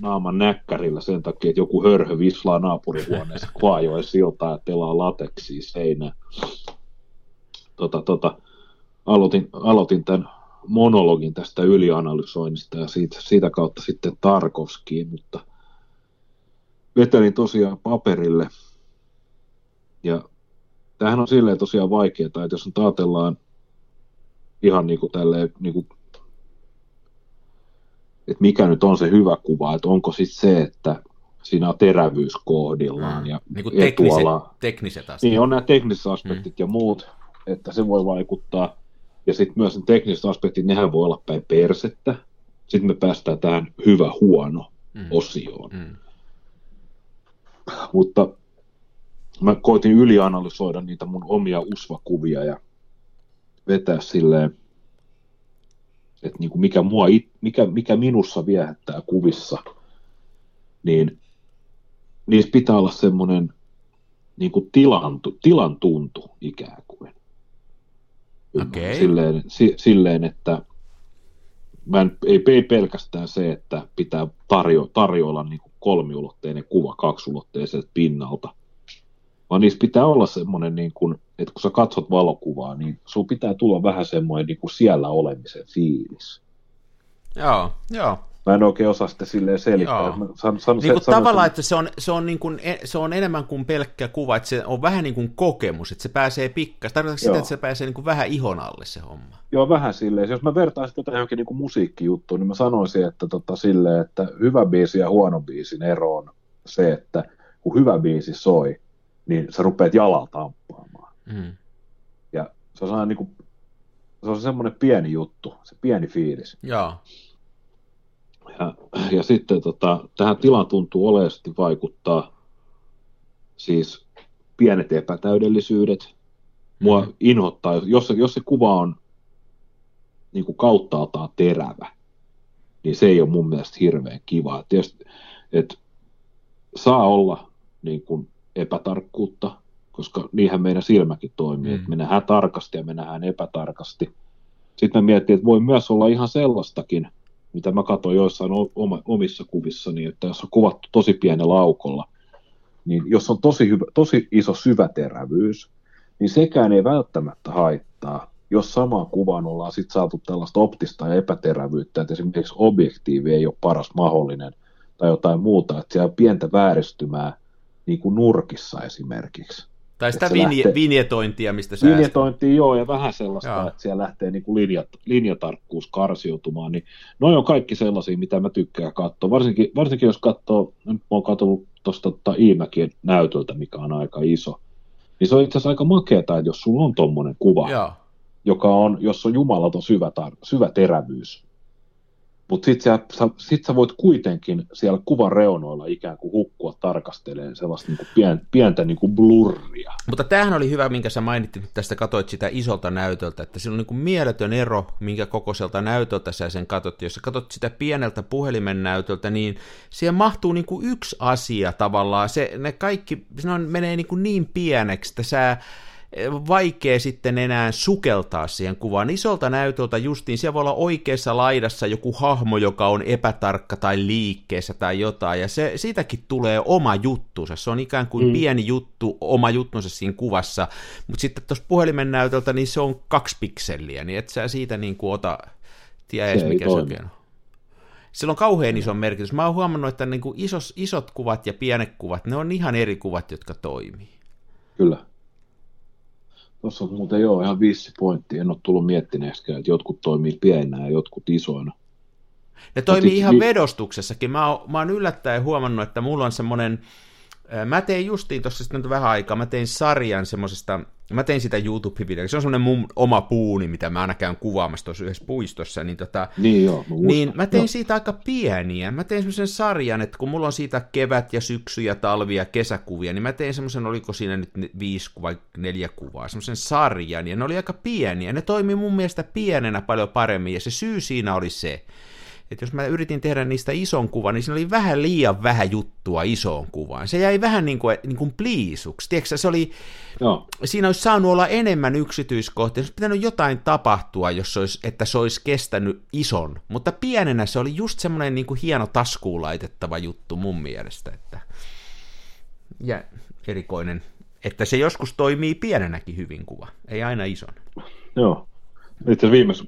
naaman näkkärillä sen takia, että joku hörhö vislaa naapurihuoneessa Kuajoen siltaan ja pelaa lateksiin seinään. Aloitin tämän monologin tästä ylianalysoinnista ja siitä kautta sitten Tarkovskiin, mutta vetelin tosiaan paperille. Ja tämähän on silleen tosiaan vaikeaa, että jos nyt ajatellaan ihan niin kuin tälleen, niin kuin että mikä nyt on se hyvä kuva, että onko sitten se, että siinä on terävyys kohdillaan. Ja, niin kuin tekniset aspektit. Niin, on nämä tekniset aspektit ja muut, että se voi vaikuttaa. Ja sitten myös ne tekniset aspektit, nehän voi olla päin persettä. Sitten me päästään tähän hyvä huono osioon. Mutta mä koitin ylianalysoida niitä mun omia usvakuvia ja vetää silleen, että niin kuin mikä minussa viehättää kuvissa, niin niissä pitää olla semmoinen niin kuin tilan tuntu ikään kuin. Okay. Silleen, että ei pelkästään se, että pitää tarjoilla niin kuin kolmiulotteinen kuva kaksulotteisesta pinnalta, vaan niissä pitää olla semmoinen, niin kuin, että kun sä katsot valokuvaa, niin sun pitää tulla vähän semmoinen niin kuin siellä olemisen fiilis. Joo. Mä en oikein osaa sitä silleen selittää. Niin kuin tavallaan, että se on enemmän kuin pelkkä kuva, että se on vähän niin kuin kokemus, että se pääsee pikkas. Tarkoitatko sitä, että se pääsee niin kuin vähän ihon alle se homma? Joo, vähän silleen. Jos mä vertaan sitä johonkin niin kuin musiikkijuttuun, niin mä sanoisin, että, silleen, että hyvä biisi ja huono biisin ero on se, että kun hyvä biisi soi, niin sä rupeat jalalla tamppaamaan. Ja se on niin kuin, se on semmoinen pieni juttu, se pieni fiilis. Joo. Ja sitten tähän tilaan tuntuu oleellisesti vaikuttaa siis pienet epätäydellisyydet. Mua inhottaa, jos se kuva on niin kuin kauttaaltaan terävä, niin se ei ole mun mielestä hirveän kiva. Tietysti, että saa olla niin kuin epätarkkuutta, koska niinhän meidän silmäkin toimii, että me nähdään tarkasti ja me nähdään epätarkasti. Sitten mä mietin, että voi myös olla ihan sellaistakin, mitä mä katsoin joissain omissa kuvissani, että jos on kuvattu tosi pienellä aukolla, niin jos on tosi iso syväterävyys, niin sekään ei välttämättä haittaa, jos samaan kuvaan ollaan sitten saatu tällaista optista ja epäterävyyttä, että esimerkiksi objektiivi ei ole paras mahdollinen tai jotain muuta, että siellä on pientä vääristymää niin kuin nurkissa esimerkiksi. Tai sitä vinjetointia, mistä sä vinjetointia, joo, ja vähän sellaista, että siellä lähtee niin kuin linjatarkkuus karsiutumaan. Niin noi on kaikki sellaisia, mitä mä tykkään katsoa. Varsinkin jos katsoo, nyt mä oon katsonut tuosta Iimäkien näytöltä, mikä on aika iso, niin se on itse asiassa aika makeata, että jos sulla on tommonen kuva, joka on, jos on jumalaton syvä terävyys, mutta sit sä voit kuitenkin siellä kuvan reunoilla ikään kuin hukkua tarkastelemaan sellaista niin kuin pientä niin kuin blurria. Mutta tämähän oli hyvä, minkä sä mainittit, tästä katsoit sitä isolta näytöltä, että sillä on niin kuin mieletön ero, minkä kokoiselta näytöltä sä sen katsot. Jos sä katsot sitä pieneltä puhelimen näytöltä, niin siihen mahtuu niin kuin yksi asia tavallaan. Ne menee niin pieneksi, että sä vaikea sitten enää sukeltaa siihen kuvaan. Isolta näytöltä justiin, siellä voi olla oikeassa laidassa joku hahmo, joka on epätarkka tai liikkeessä tai jotain, ja siitäkin tulee oma juttunsa. Se on ikään kuin pieni juttu, oma juttunsa siinä kuvassa, mutta sitten tuossa puhelimen näytöltä, niin se on 2 pikseliä, niin et sä siitä niin kuin tiedä edes mikä se oikein on. Sillä on kauhean iso merkitys. Mä oon huomannut, että niin kuin isot kuvat ja pienet kuvat, ne on ihan eri kuvat, jotka toimii. Kyllä. Tuossa on muuten ihan vissi pointti. En ole tullut miettineeksikään, että jotkut toimii pieninä ja jotkut isoina. Ne toimii ihan vedostuksessakin. Mä oon yllättäen huomannut, että mulla on semmoinen, mä tein justiin tuossa sitten vähän aikaa, mä tein sarjan semmoisesta, mä tein sitä YouTube-videoa, se on semmoinen mun oma puuni, mitä mä aina käyn kuvaamassa tuossa yhdessä puistossa, mä tein siitä aika pieniä, mä tein semmoisen sarjan, että kun mulla on siitä kevät ja syksy ja talvi ja kesäkuvia, niin mä tein semmoisen, oliko siinä nyt 5 vai 4 kuvaa, semmoisen sarjan, ja ne oli aika pieniä, ne toimi mun mielestä pienenä paljon paremmin, ja se syy siinä oli se, että jos mä yritin tehdä niistä ison kuvan, niin siinä oli vähän liian vähän juttua isoon kuvaan. Se jäi vähän niin kuin pliisuksi. Tiedätkö, se oli, siinä olisi saanut olla enemmän yksityiskohtia. Se olisi pitänyt jotain tapahtua, että se olisi kestänyt ison. Mutta pienenä se oli just semmoinen niin kuin hieno taskuun laitettava juttu mun mielestä. Ja erikoinen, että se joskus toimii pienenäkin hyvin kuva, ei aina ison. Joo. Itse viimeksi,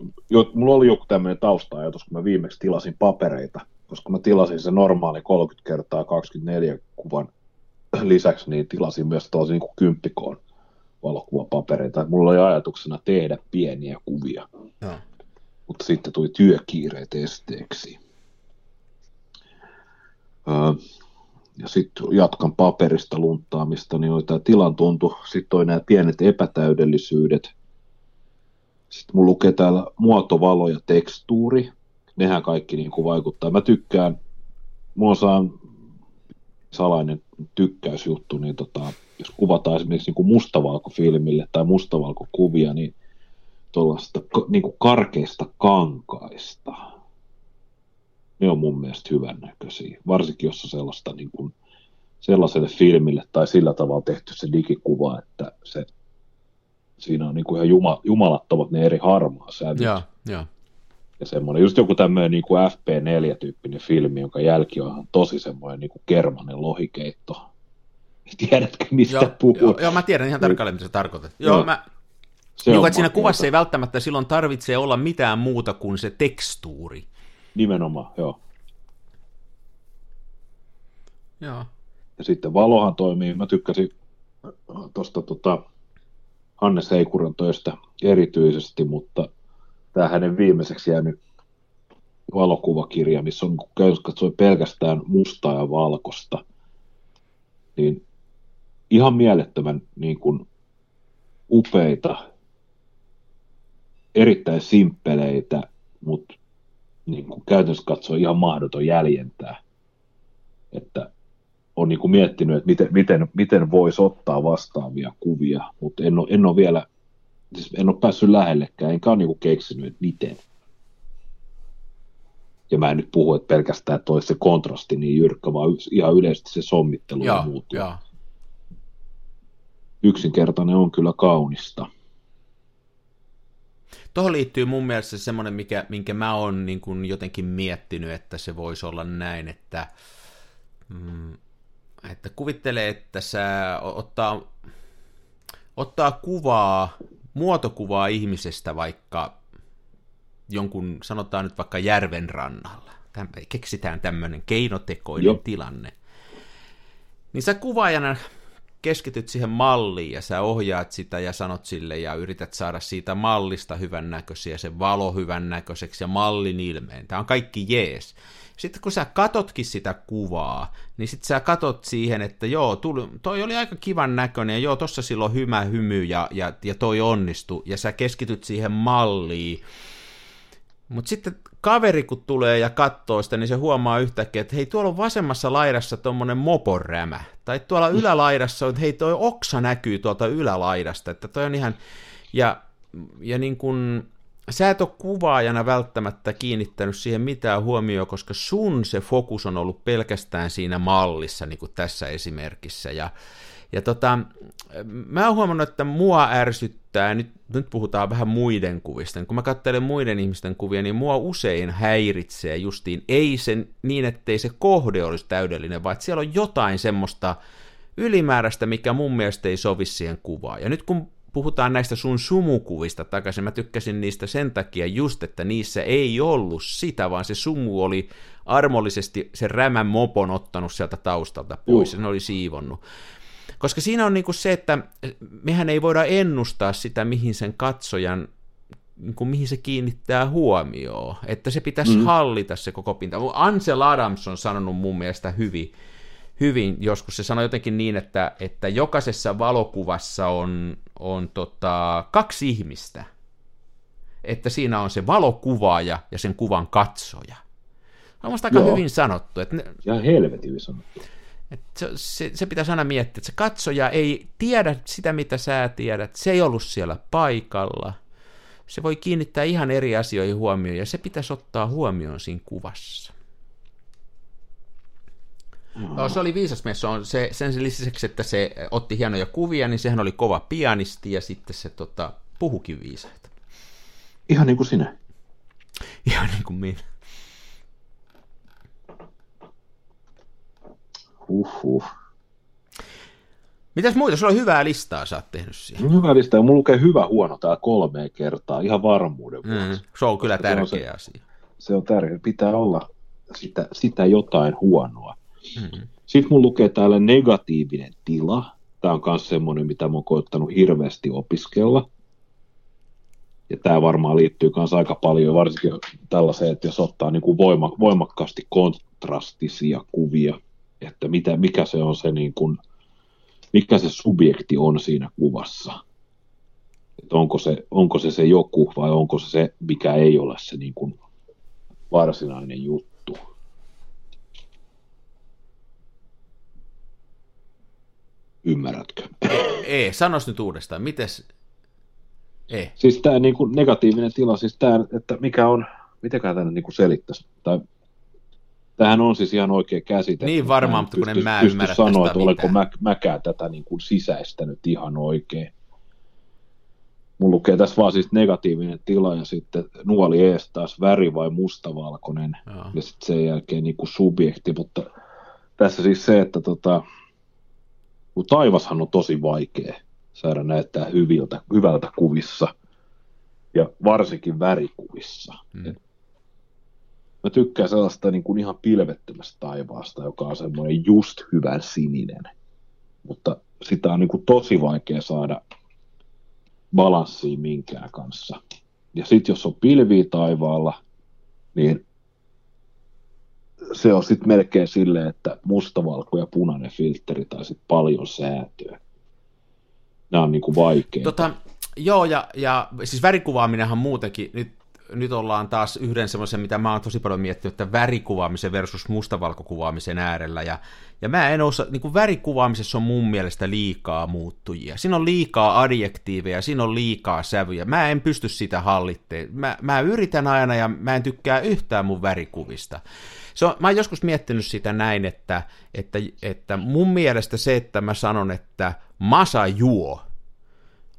mulla oli joku tämmöinen tausta-ajatus, kun mä viimeksi tilasin papereita, koska mä tilasin sen normaali 30x24 kuvan lisäksi, niin tilasin myös tällaisia niin kuin 10 valokuvapapereita. Mulla oli ajatuksena tehdä pieniä kuvia, mutta sitten tuli työkiireet esteeksi. ja sitten jatkan paperista lunttaamista, niin oli tämä tilantuntu, sitten oli nämä pienet epätäydellisyydet. Sitten mun lukee täällä muotovalo ja tekstuuri, nehän kaikki niin kuin vaikuttaa. Mä tykkään, mulla on salainen tykkäysjuttu, niin jos kuvataan esimerkiksi niin kuin mustavalkofilmille tai mustavalkokuvia, niin tuollaista niin kuin karkeista kankaista. Ne on mun mielestä hyvännäköisiä, varsinkin jos on sellaista, niin kuin, sellaiselle filmille tai sillä tavalla tehty se digikuva, että se, siinä on niin kuin ihan jumalattomat ne eri harmaa sävyt. Ja semmoinen, just joku tämmöinen niin kuin FP4-tyyppinen filmi, jonka jälki on ihan tosi semmoinen niin kuin kermanen lohikeitto. Tiedätkö, mistä puhuu? Joo, mä tiedän ihan tarkalleen, mitä sä tarkoitat. Niin, että siinä kuvassa ei välttämättä silloin tarvitse olla mitään muuta kuin se tekstuuri. Nimenomaan, joo. Joo. Ja sitten valohan toimii. Mä tykkäsin tuosta Anne Seikuran töistä erityisesti, mutta tämä hänen viimeiseksi jäänyt valokuvakirja, missä on katsoi pelkästään mustaa ja valkosta, niin ihan mielettömän niin kuin upeita, erittäin simppeleitä, mutta niin kuin käytännössä katsoo ihan mahdoton jäljentää, että on niin kuin miettinyt, että miten voisi ottaa vastaavia kuvia, mutta en ole vielä, siis en ole päässyt lähellekään, enkä ole niin kuin keksinyt, että miten. Ja mä en nyt puhu, että pelkästään toisi se kontrasti niin jyrkkä, vaan ihan yleisesti se sommittelu ja muuta. Yksinkertainen on kyllä kaunista. Tuohon liittyy mun mielestä semmoinen, minkä mä oon niin kuin jotenkin miettinyt, että se voisi olla näin, että kuvittele, että sä ottaa kuvaa, muotokuvaa ihmisestä vaikka jonkun, sanotaan nyt vaikka järven rannalla. Keksitään tämmöinen keinotekoinen tilanne. Niin sä kuvaajana keskityt siihen malliin ja sä ohjaat sitä ja sanot sille ja yrität saada siitä mallista hyvännäköisiä, se valo hyvännäköiseksi ja mallin ilmeen. Tämä on kaikki jees. Sitten kun sä katotkin sitä kuvaa, niin sitten sä katot siihen, että joo, toi oli aika kivan näköinen ja joo, tossa silloin hymä hymy ja toi onnistui ja sä keskityt siihen malliin. Mutta sitten kaveri kun tulee ja katsoo sitä, niin se huomaa yhtäkkiä, että hei, tuolla on vasemmassa laidassa tuommoinen moporämä. Tai tuolla ylälaidassa on, että hei, toi oksa näkyy tuolta ylälaidasta. Että toi on ihan, ja niin kun, sä et ole kuvaajana välttämättä kiinnittänyt siihen mitään huomioon, koska sun se fokus on ollut pelkästään siinä mallissa, niin kuin tässä esimerkissä. Ja mä oon huomannut, että mua ärsyttää, nyt puhutaan vähän muiden kuvista, niin kun mä katselen muiden ihmisten kuvia, niin mua usein häiritsee justiin, ei sen niin, ettei se kohde olisi täydellinen, vaan että siellä on jotain semmoista ylimääräistä, mikä mun mielestä ei sovi siihen kuvaan. Ja nyt kun puhutaan näistä sun sumukuvista takaisin, mä tykkäsin niistä sen takia just, että niissä ei ollut sitä, vaan se sumu oli armollisesti se rämän mopon ottanut sieltä taustalta pois, ja ne oli siivonnut. Koska siinä on niin kuin se, että mehän ei voida ennustaa sitä, mihin sen katsojan, niin kuin mihin se kiinnittää huomioon, että se pitäisi hallita se koko pinta. Ansel Adams on sanonut mun mielestä hyvin joskus, se sanoi jotenkin niin, että jokaisessa valokuvassa on kaksi ihmistä, että siinä on se valokuvaaja ja sen kuvan katsoja. On musta aika hyvin sanottu. Että ne... Ja helvetin hyvin sanottu. Se pitäisi aina miettiä, että se katsoja ei tiedä sitä, mitä sä tiedät, se ei ollut siellä paikalla, se voi kiinnittää ihan eri asioihin huomioon, ja se pitäisi ottaa huomioon siinä kuvassa. No, se oli viisas mies, sen lisäksi, että se otti hienoja kuvia, niin sehän oli kova pianisti, ja sitten se puhukin viisaita. Ihan niin kuin sinä. Ihan niin kuin minä. Mitäs muuta? Sulla on hyvää listaa, sä oot tehnyt siihen. Hyvää listaa, ja mulla lukee hyvä huono täällä 3 kertaa, ihan varmuuden vuoksi. Se on kyllä tärkeä asia. Se on tärkeä, pitää olla sitä jotain huonoa. Sitten mulla lukee täällä negatiivinen tila. Tämä on myös semmoinen, mitä mä oon koittanut hirveästi opiskella. Ja tämä varmaan liittyy myös aika paljon, varsinkin tällaiseen, että jos ottaa niin kuin voimakkaasti kontrastisia kuvia. että mikä se on se niin kuin, mikä se subjekti on siinä kuvassa. Että onko se joku vai onko se se, mikä ei ole se niin kuin varsinainen juttu. Ymmärrätkö? Ei, sanois nyt uudestaan. Mites? Ei. Siis tämä niin kuin negatiivinen tila, siis tämä, että mikä on, mitenkään tämä niin kuin selittäisi. Tai tämähän on siis ihan oikea käsite. Niin varmaan, mutta kun en mä ymmärrä sanoa, tästä että mitään. Olenko mäkään tätä niin kuin sisäistänyt ihan oikein. Mun lukee tässä vaan siis negatiivinen tila ja sitten nuoli ees taas väri vai mustavalkoinen. Joo. Ja sitten sen jälkeen niin kuin subjekti, mutta tässä siis se, että kun taivashan on tosi vaikea saada näyttää hyvältä kuvissa ja varsinkin värikuvissa. Mm. Mä tykkään sellaista niin kuin ihan pilvettömästä taivaasta, joka on semmoinen just hyvän sininen, mutta sitä on niin kuin tosi vaikea saada balanssiin minkään kanssa. Ja sitten jos on pilviä taivaalla, niin se on sitten melkein silleen, että mustavalko ja punainen filtteri tai sitten paljon säätöä. Nämä on niin kuin vaikeita. Joo, ja siis värikuvaaminenhan muutenkin, nyt ollaan taas yhden semmoisen, mitä mä oon tosi paljon miettinyt, että värikuvaamisen versus mustavalkokuvaamisen äärellä, ja mä en osaa, niin kuin värikuvaamisessa on mun mielestä liikaa muuttujia, siinä on liikaa adjektiiveja, siinä on liikaa sävyjä, mä en pysty sitä hallitteen, mä yritän aina, ja mä en tykkää yhtään mun värikuvista. Mä oon joskus miettinyt sitä näin, että mun mielestä se, että mä sanon, että Masa juo,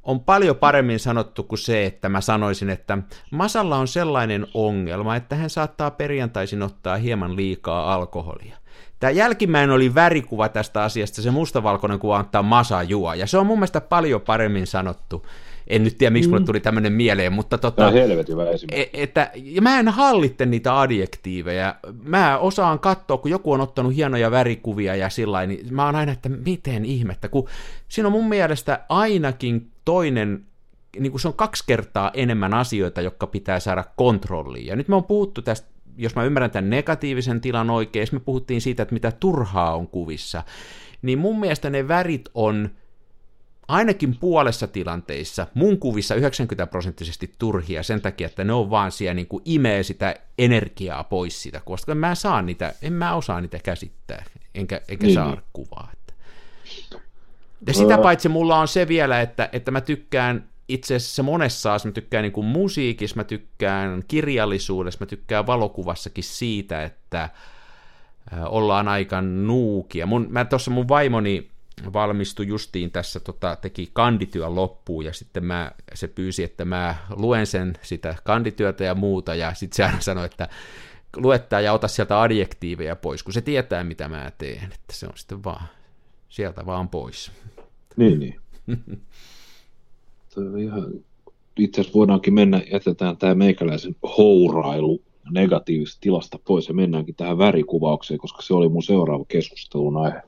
on paljon paremmin sanottu kuin se, että mä sanoisin, että Masalla on sellainen ongelma, että hän saattaa perjantaisin ottaa hieman liikaa alkoholia. Tämä jälkimmäinen oli värikuva tästä asiasta, se mustavalkoinen kuva antaa Masa juo, ja se on mun mielestä paljon paremmin sanottu. En nyt tiedä, miksi mulle tuli tämmöinen mieleen, mutta tämä on helvetin hyvä esimerkki. Ja mä en hallitte niitä adjektiiveja. Mä osaan katsoa, kun joku on ottanut hienoja värikuvia ja sillain, niin mä oon aina, että miten ihmettä, kun siinä on mun mielestä ainakin toinen, niin kuin se on 2 kertaa enemmän asioita, jotka pitää saada kontrolliin. Ja nyt me on puhuttu tästä, jos mä ymmärrän tämän negatiivisen tilan oikein, me puhuttiin siitä, että mitä turhaa on kuvissa, niin mun mielestä ne värit on ainakin puolessa tilanteissa, mun kuvissa 90% turhia sen takia, että ne on vaan siellä niin kuin imee sitä energiaa pois sitä, koska en mä osaa niitä käsittää, enkä saa kuvaa. Ja sitä paitsi mulla on se vielä, että mä tykkään itse asiassa monessa asiassa, mä tykkään niin kuin musiikissa, mä tykkään kirjallisuudessa, mä tykkään valokuvassakin siitä, että ollaan aika nuukia. Mä tuossa mun vaimoni valmistui justiin tässä, teki kandityön loppuun, ja sitten se pyysi, että mä luen sitä kandityötä ja muuta, ja sitten se aina sanoi, että luettaa ja ota sieltä adjektiiveja pois, kun se tietää, mitä mä teen, että se on sitten vaan sieltä vaan pois. Niin. Itse asiassa voidaankin mennä, jätetään tämä meikäläisen hourailu negatiivisesta tilasta pois, ja mennäänkin tähän värikuvaukseen, koska se oli mun seuraava keskustelun aihe.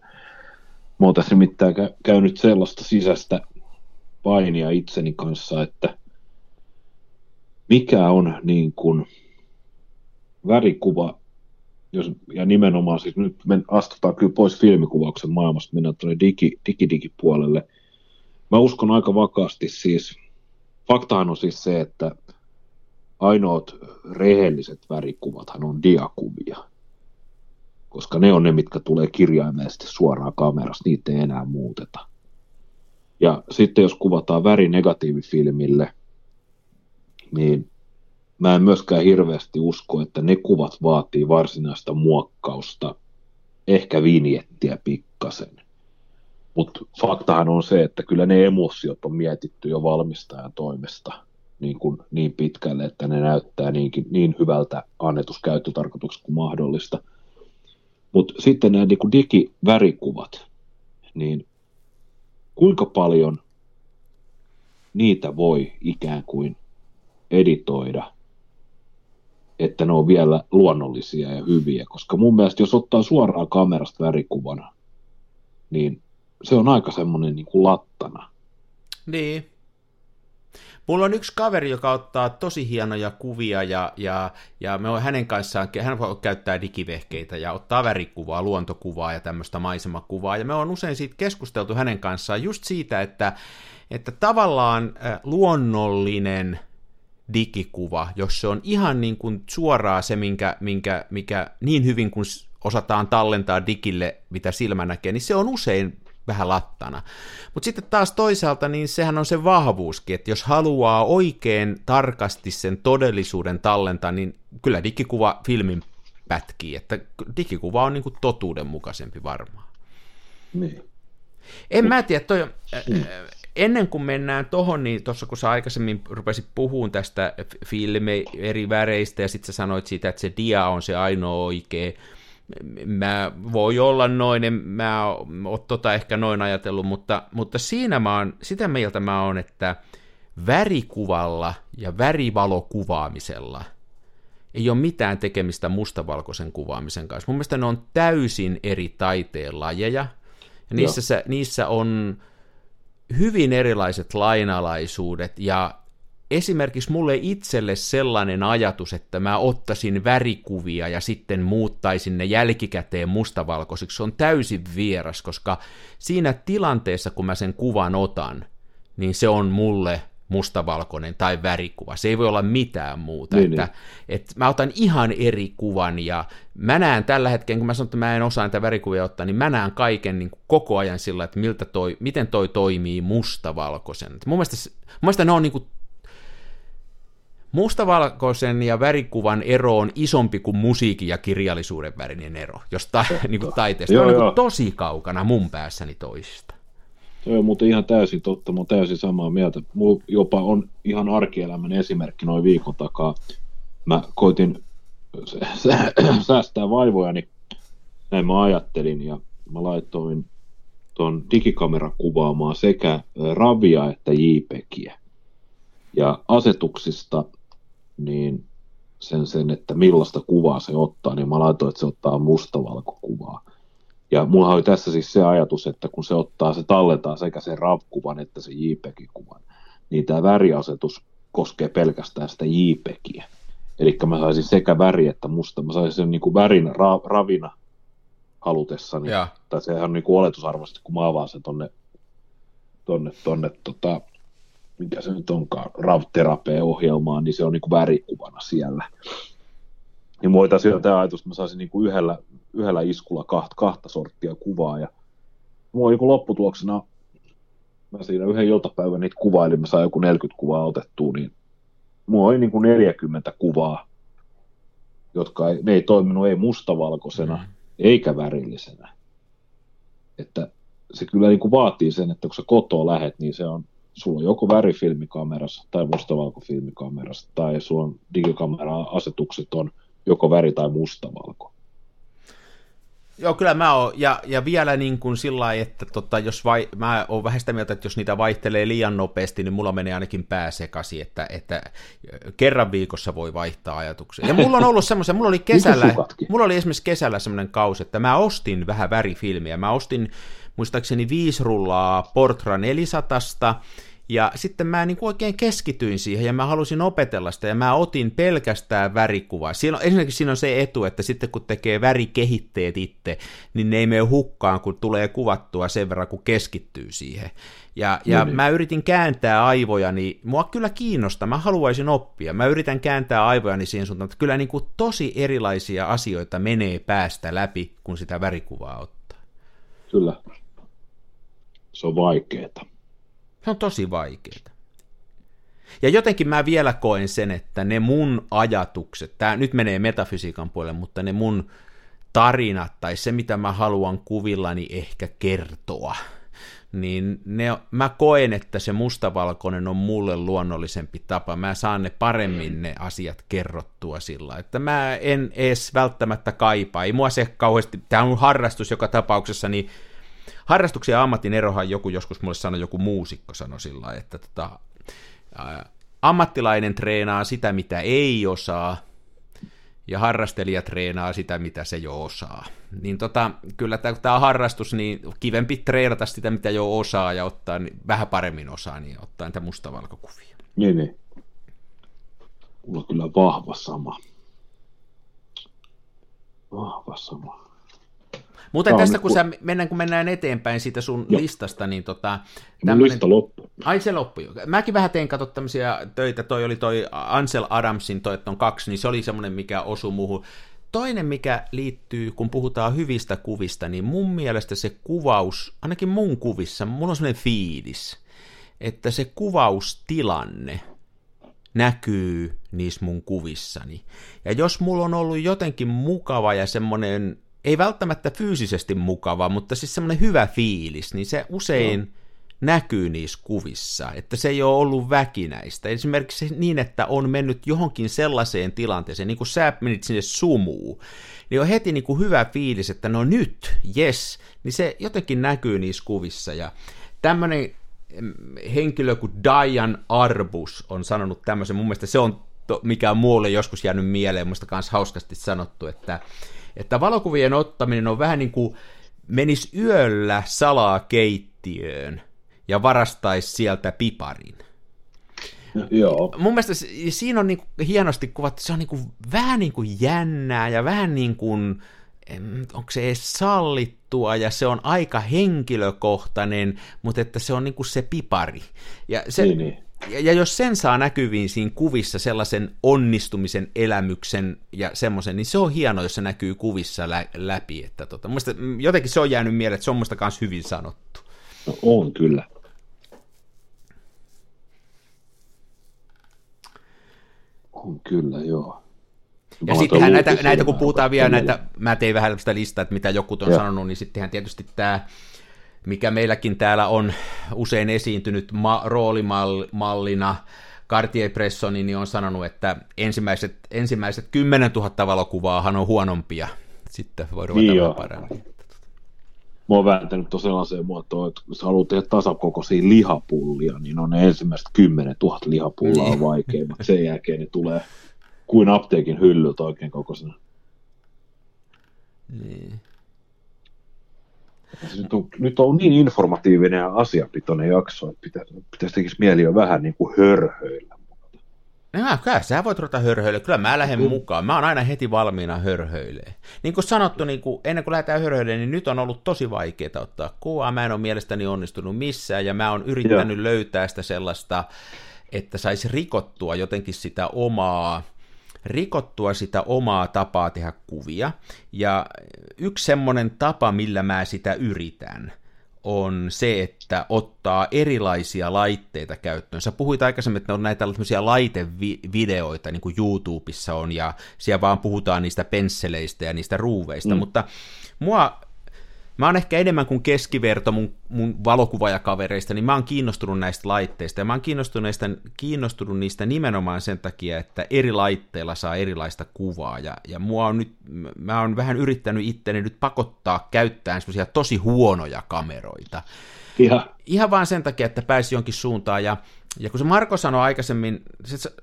Mä oon tässä nimittäin käynyt sellaista sisäistä painia itseni kanssa, että mikä on niin kuin värikuva, ja nimenomaan siis nyt me astutaan kyllä pois filmikuvauksen maailmasta, mennään tuonne digipuolelle. Mä uskon aika vakaasti siis, faktahan on siis se, että ainoat rehelliset värikuvathan on diakuvia. Koska ne on ne, mitkä tulee kirjaimellisesti suoraan kamerasta, niitä ei enää muuteta. Ja sitten jos kuvataan värinegatiivifilmille, niin mä en myöskään hirveästi usko, että ne kuvat vaatii varsinaista muokkausta, ehkä vinjettiä pikkasen. Mutta faktahan on se, että kyllä ne emosiot on mietitty jo valmistajan toimesta niin pitkälle, että ne näyttää niin hyvältä annetuskäyttötarkoituksesta kuin mahdollista. Mutta sitten nämä niin digivärikuvat, niin kuinka paljon niitä voi ikään kuin editoida, että ne on vielä luonnollisia ja hyviä, koska mun mielestä jos ottaa suoraan kamerasta värikuvana, niin se on aika semmoinen niin kuin lattana. Niin. Mulla on yksi kaveri, joka ottaa tosi hienoja kuvia ja me on hänen kanssaan, hän käyttää digivehkeitä ja ottaa värikuvaa, luontokuvaa ja tämmöistä maisemakuvaa ja me on usein siitä keskusteltu hänen kanssaan just siitä, että tavallaan luonnollinen digikuva, jos se on ihan niin kuin suoraan se, mikä niin hyvin kuin osataan tallentaa digille, mitä silmä näkee, niin se on usein vähän lattana. Mutta sitten taas toisaalta, niin sehän on se vahvuuskin, että jos haluaa oikein tarkasti sen todellisuuden tallentaa, niin kyllä digikuva filmin pätkii, että digikuva on niin kuin totuudenmukaisempi varmaan. Niin. En mä tiedä, ennen kuin mennään tohon, niin tuossa kun sä aikaisemmin rupesit puhumaan tästä filmi eri väreistä ja sitten sä sanoit siitä, että se dia on se ainoa oikea. Mä voi olla noin, en mä oon ehkä noin ajatellut, mutta siinä mä oon, sitä mieltä mä oon, että värikuvalla ja värivalokuvaamisella ei ole mitään tekemistä mustavalkoisen kuvaamisen kanssa. Mun mielestä ne on täysin eri taiteen lajeja, ja niissä on hyvin erilaiset lainalaisuudet, ja esimerkiksi mulle itselle sellainen ajatus, että mä ottaisin värikuvia ja sitten muuttaisin ne jälkikäteen mustavalkoisiksi, se on täysin vieras, koska siinä tilanteessa, kun mä sen kuvan otan, niin se on mulle mustavalkoinen tai värikuva. Se ei voi olla mitään muuta. Niin, että mä otan ihan eri kuvan ja mä näen tällä hetkellä, kun mä sanon, että mä en osaa näitä värikuvia ottaa, niin mä näen kaiken niin kuin koko ajan sillä, että miten toi toimii mustavalkoisen. Mun mielestä ne on niin kuin mustavalkoisen ja värikuvan ero on isompi kuin musiikin ja kirjallisuuden värinen ero, jos niin kuin taiteesta on niin kuin tosi kaukana mun päässäni toisista. Se on muuten ihan täysin totta, mä oon täysin samaa mieltä. Mulla jopa on ihan arkielämän esimerkki noin viikon takaa. Mä koitin säästää vaivojani, näin mä ajattelin, ja mä laitoin ton digikamera kuvaamaan sekä ravia että jpegiä. Ja asetuksista, niin sen, että millaista kuvaa se ottaa, niin mä laitoin, että se ottaa mustavalkokuvaa. Ja mulla oli tässä siis se ajatus, että kun se tallentaa sekä sen RAW-kuvan että sen JPEG-kuvan, niin tämä väriasetus koskee pelkästään sitä JPEGiä. Eli mä saisin sekä väri että musta, mä saisin sen niin kuin värin ravina halutessani, tai sehän on niin kuin oletusarvoisesti, kun mä avaan sen tonne mikä se nyt onkaan, RAW-terapea-ohjelmaan, niin se on niin kuin värikuvana siellä. Niin mulla oli taas tämä ajatus, että mä saisin niin kuin yhdellä iskulla kahta sorttia kuvaa, ja mulla oli niin kuin lopputuloksena, mä siinä yhden iltapäivän niitä kuvailin, mä sain joku 40 kuvaa otettua, niin mulla oli niin kuin 40 kuvaa, jotka ei toiminut ei mustavalkoisena, eikä värillisenä. Että se kyllä niin kuin vaatii sen, että kun sä kotoa lähet, niin se on sulla on joko värifilmikamerassa tai mustavalkofilmikamerassa, tai sulla on digikameraasetukset on joko väri tai mustavalko. Joo, kyllä mä oon, ja vielä niin kuin sillä lailla, että mä oon vähän sitä mieltä, että jos niitä vaihtelee liian nopeasti, niin mulla menee ainakin pää sekasi, että kerran viikossa voi vaihtaa ajatuksia. Ja mulla on ollut semmoisia, mulla oli esimerkiksi kesällä semmoinen kausi, että mä ostin vähän värifilmiä, mä ostin muistaakseni 5 rullaa Portra 400:sta, ja sitten mä niin kuin oikein keskityin siihen, ja mä halusin opetella sitä, ja mä otin pelkästään värikuvaa. Esimerkiksi siinä on se etu, että sitten kun tekee värikehitteet itse, niin ne ei mene hukkaan, kun tulee kuvattua sen verran, kun keskittyy siihen. Ja mä yritin kääntää aivojani, mua kyllä kiinnostaa, mä haluaisin oppia, mä yritän kääntää aivojani siihen suuntaan, että kyllä niin kuin tosi erilaisia asioita menee päästä läpi, kun sitä värikuvaa ottaa. Kyllä. Se on vaikeeta. Se on tosi vaikeeta. Ja jotenkin mä vielä koen sen, että ne mun ajatukset, tää nyt menee metafysiikan puolelle, mutta ne mun tarinat tai se, mitä mä haluan kuvillani ehkä kertoa, niin mä koen, että se mustavalkoinen on mulle luonnollisempi tapa. Mä saan ne paremmin ne asiat kerrottua sillä, että mä en edes välttämättä kaipaa. Ei mua se kauheasti, tää on harrastus joka tapauksessa, niin harrastuksen ja ammatin erohan joku joskus mulle sanoi, joku muusikko sanoi sillä lailla, että ammattilainen treenaa sitä, mitä ei osaa, ja harrastelija treenaa sitä, mitä se jo osaa. Niin kyllä tämä harrastus, niin kivempi treenata sitä, mitä jo osaa, ja ottaa vähän paremmin osaa, niin ottaa niitä mustavalkokuvia. Niin. Mulla on kyllä vahva sama. Mutta tästä kun mennään eteenpäin siitä sun Joo. listasta, niin tämmönen... lista loppu. Ai se loppu jo. Mäkin vähän tein katso tämmöisiä töitä, toi oli toi Ansel Adamsin, toi on 2, niin se oli semmoinen, mikä osui muuhun. Toinen, mikä liittyy, kun puhutaan hyvistä kuvista, niin mun mielestä se kuvaus, ainakin mun kuvissa, mulla on semmoinen fiilis, että se kuvaustilanne näkyy niissä mun kuvissani. Ja jos mulla on ollut jotenkin mukava ja semmoinen, ei välttämättä fyysisesti mukava, mutta siis semmoinen hyvä fiilis, niin se usein näkyy niissä kuvissa, että se ei ole ollut väkinäistä. Esimerkiksi niin, että on mennyt johonkin sellaiseen tilanteeseen, niin kuin sä menit sinne sumuun, niin on heti niin kuin hyvä fiilis, että no nyt, yes, niin se jotenkin näkyy niissä kuvissa. Ja tämmöinen henkilö kuin Diane Arbus on sanonut tämmöisen, mun mielestä se on, mikä muulle joskus jäänyt mieleen, musta kanssa hauskasti sanottu, että valokuvien ottaminen on vähän niin kuin menisi yöllä salaa keittiöön ja varastaisi sieltä piparin. Joo. Mun mielestä siinä on niin kuin hienosti kuvattu, se on niin kuin, vähän niin kuin jännää ja vähän niin kuin, onko se edes sallittua, ja se on aika henkilökohtainen, mutta että se on niin kuin se pipari. Ja se... Niin. Ja jos sen saa näkyviin siinä kuvissa sellaisen onnistumisen, elämyksen ja semmoisen, niin se on hienoa, jos se näkyy kuvissa läpi. Että musta, jotenkin se on jäänyt mieleen, että se on musta kanssa hyvin sanottu. No on kyllä. On kyllä, joo. Ja sittenhän näitä kun puhutaan vielä näitä, mä tein vähän sitä listaa, että mitä joku on sanonut, niin sittenhän tietysti tämä... mikä meilläkin täällä on usein esiintynyt roolimallina, Cartier Bressoni, niin on sanonut, että ensimmäiset 10 000 valokuvaahan on huonompia, sitten voi ruveta paremmin. Mä oon vääntänyt tuon sellaiseen muotoon, että jos haluaa tehdä tasakokoisia lihapullia, niin on ne ensimmäiset 10 000 lihapullaa vaikeimmat, sen jälkeen ne tulee kuin apteekin hyllyt oikein kokoisena. Niin. Nyt on niin informatiivinen ja asiapitoinen jakso, että pitäisi tekisi mieli jo vähän niin kuin hörhöillä. No, kyllä sä voit ruveta hörhöille. Kyllä mä lähden mukaan. Mä oon aina heti valmiina hörhöilee. Niin kuin sanottu, niin kuin, ennen kuin lähdetään hörhöilemään, niin nyt on ollut tosi vaikeaa ottaa kuvaa. Mä en ole mielestäni onnistunut missään, ja mä oon yrittänyt löytää sitä sellaista, että saisi rikottua jotenkin sitä omaa... tapaa tehdä kuvia, ja yksi semmoinen tapa, millä mä sitä yritän, on se, että ottaa erilaisia laitteita käyttöön. Sä puhuit aikaisemmin, että on näitä tämmöisiä laitevideoita, niin kuin YouTubessa on, ja siellä vaan puhutaan niistä pensseleistä ja niistä ruuveista, mutta mä oon ehkä enemmän kuin keskiverto mun valokuvajakavereista, niin mä oon kiinnostunut näistä laitteista, ja mä oon kiinnostunut niistä nimenomaan sen takia, että eri laitteilla saa erilaista kuvaa, ja mä oon vähän yrittänyt itteni nyt pakottaa käyttämään semmoisia tosi huonoja kameroita. Ihan vaan sen takia, että pääsi jonkin suuntaan, ja kun se Marko sanoi aikaisemmin,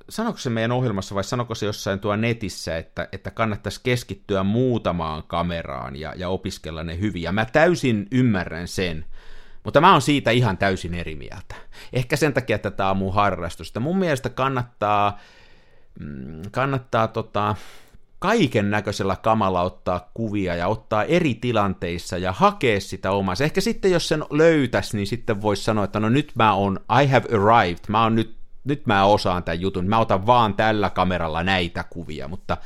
sanoiko se meidän ohjelmassa vai sanoiko se jossain tuolla netissä, että kannattaisi keskittyä muutamaan kameraan ja opiskella ne hyvin, ja mä täysin ymmärrän sen, mutta mä oon siitä ihan täysin eri mieltä. Ehkä sen takia, että tämä on mun harrastusta. Mun mielestä kannattaa kaiken näköisellä kamalla ottaa kuvia ja ottaa eri tilanteissa ja hakea sitä omaa. Ehkä sitten, jos sen löytäisi, niin sitten voisi sanoa, että no nyt mä oon, I have arrived, nyt mä osaan tämän jutun, mä otan vaan tällä kameralla näitä kuvia, mutta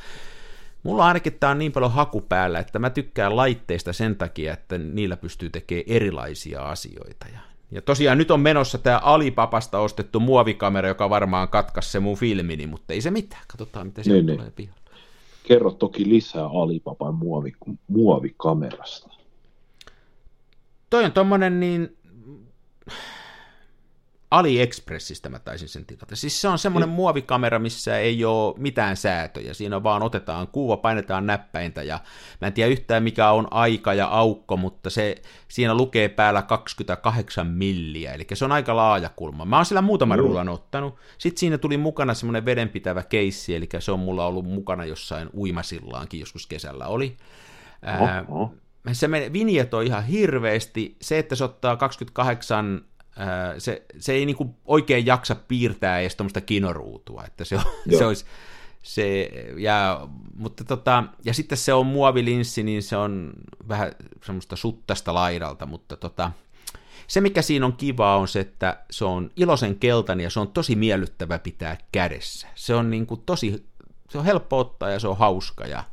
mulla ainakin tää on niin paljon haku päällä, että mä tykkään laitteista sen takia, että niillä pystyy tekemään erilaisia asioita. Ja tosiaan nyt on menossa tää Alibabasta ostettu muovikamera, joka varmaan katkaisi se mun filmini, mutta ei se mitään, katsotaan mitä sieltä tulee pihalle. Kerro toki lisää Alibaban muovikamerasta. Toi on tommonen niin... AliExpressistä mä taisin sen tilata. Siis se on semmoinen muovikamera, missä ei ole mitään säätöjä. Siinä vaan otetaan kuva, painetaan näppäintä ja mä en tiedä yhtään mikä on aika ja aukko, mutta siinä lukee päällä 28 milliä, eli se on aika laaja kulma. Mä oon sillä muutaman ruulan ottanut. Sitten siinä tuli mukana semmoinen vedenpitävä keissi, eli se on mulla ollut mukana jossain uimasillaankin, joskus kesällä oli. Se vinjetoi ihan hirveästi. Se, että se ottaa 28 se ei niinku oikein jaksa piirtää edes tuommoista kinoruutua, että se, on, se olisi... Se, mutta ja sitten se on muovilinssi, niin se on vähän semmoista suttasta laidalta, mutta se mikä siinä on kiva on se, että se on iloisen keltainen ja se on tosi miellyttävä pitää kädessä. Se on niin kuin tosi, se on helppo ottaa ja se on hauska. Ja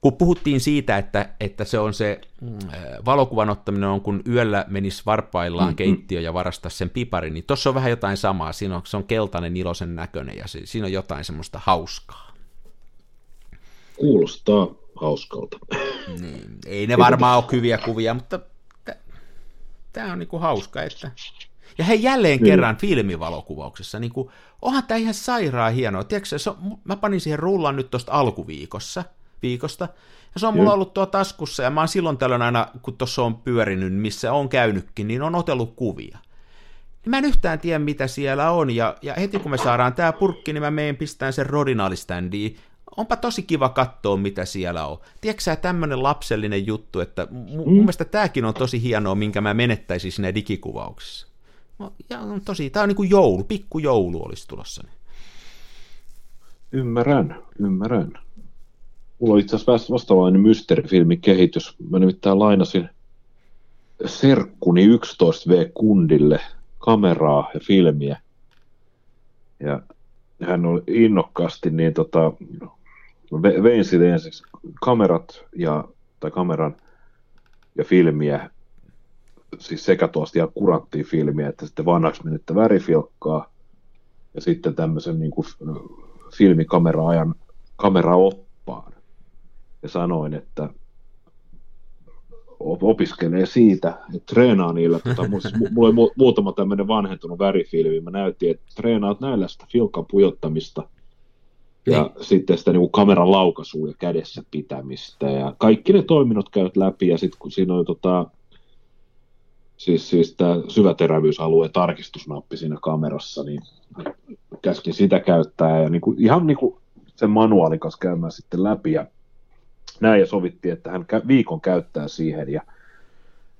kun puhuttiin siitä, että se on se valokuvan ottaminen on, kun yöllä menisi varpaillaan keittiö ja varastaa sen piparin, niin tuossa on vähän jotain samaa. Siinä on, se on keltainen, iloisen näköinen ja siinä on jotain semmoista hauskaa. Kuulostaa hauskalta. Niin, ei ne varmaan ole hyviä kuvia, mutta tämä on niinku hauska. Että... Ja hei, jälleen kerran filmivalokuvauksessa, niinku, onhan tämä ihan sairaan hienoa. Tiedätkö, mä panin siihen rullan nyt tuosta alkuviikosta, ja se on mulla ollut tuo taskussa, ja mä oon silloin tällöin aina, kun tuossa on pyörinyt, missä on käynytkin, niin on otellut kuvia. Ja mä en yhtään tiedä, mitä siellä on, ja heti kun me saadaan tää purkki, niin mä meen pistään sen rodinaaliständiin. Onpa tosi kiva katsoa, mitä siellä on. Tiedätkö sä, tämmönen lapsellinen juttu, että mun mielestä tääkin on tosi hienoa, minkä mä menettäisin siinä digikuvauksessa. No, ja on tosi, tää on niin kuin joulu, pikkujoulu olisi tulossa. Ymmärrän. Mulla on itse asiassa vastaavainen mysteerifilmin kehitys. Mä nimittäin lainasin serkkuni 11V-kundille kameraa ja filmiä. Ja hän oli innokkaasti, niin vein sille ensiksi kameran ja filmiä, siis sekä tuosta ihan kuranttia filmiä, että sitten vanhaksi menettä värifilkkaa ja sitten tämmöisen niin kuin filmikamera-ajan kameraoppaan. Ja sanoin, että opiskelee siitä, että treenaa niillä. Mulla oli muutama tämmöinen vanhentunut värifilmi. Mä näytin, että treenaat näillä sitä filkan pujottamista ja sitten sitä niin kameran laukaisua ja kädessä pitämistä. Ja kaikki ne toiminnot käyt läpi ja sitten kun siinä on siis tämä syväterävyysalueen tarkistusnappi siinä kamerassa, niin käskin sitä käyttää ja niinku, ihan niin kuin sen manuaalin kanssa käymään sitten läpi ja näin ja sovittiin, että hän viikon käyttää siihen ja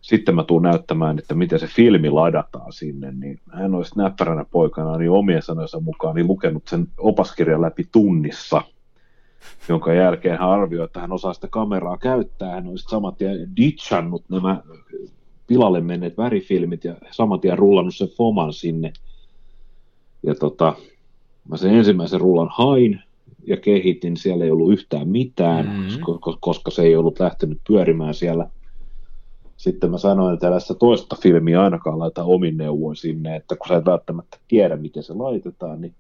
sitten mä tuun näyttämään, että miten se filmi ladataan sinne, niin hän olisi näppäränä poikana niin omien sanojensa mukaan niin lukenut sen opaskirjan läpi tunnissa, jonka jälkeen hän arvioi, että hän osaa sitä kameraa käyttää, hän olisi saman tien ditchannut nämä pilalle menneet värifilmit ja saman tien rullannut sen foman sinne ja mä sen ensimmäisen rullan hain ja kehitin, siellä ei ollut yhtään mitään, koska se ei ollut lähtenyt pyörimään siellä. Sitten mä sanoin, että tällaista toista filmiä ainakaan laita omin neuvoin sinne, että kun sä et välttämättä tiedä, miten se laitetaan, niin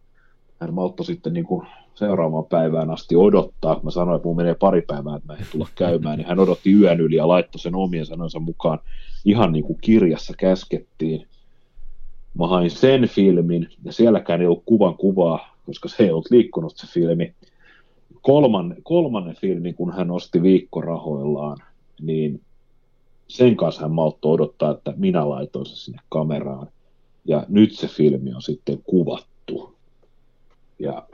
hän malttoi sitten niin kuin seuraavaan päivään asti odottaa. Mä sanoin, että mun menee pari päivää, että mä en tulla käymään, niin hän odotti yön yli ja laittoi sen omien sanansa mukaan ihan niin kuin kirjassa käskettiin. Mä hain sen filmin, ja sielläkään ei ollut kuvan kuvaa, koska se ei ollut liikkunut se filmi. Kolmannen filmin, kun hän osti viikkorahoillaan, niin sen kanssa hän malttoi odottaa, että minä laitoin sen sinne kameraan. Ja nyt se filmi on sitten kuvattu. Ja,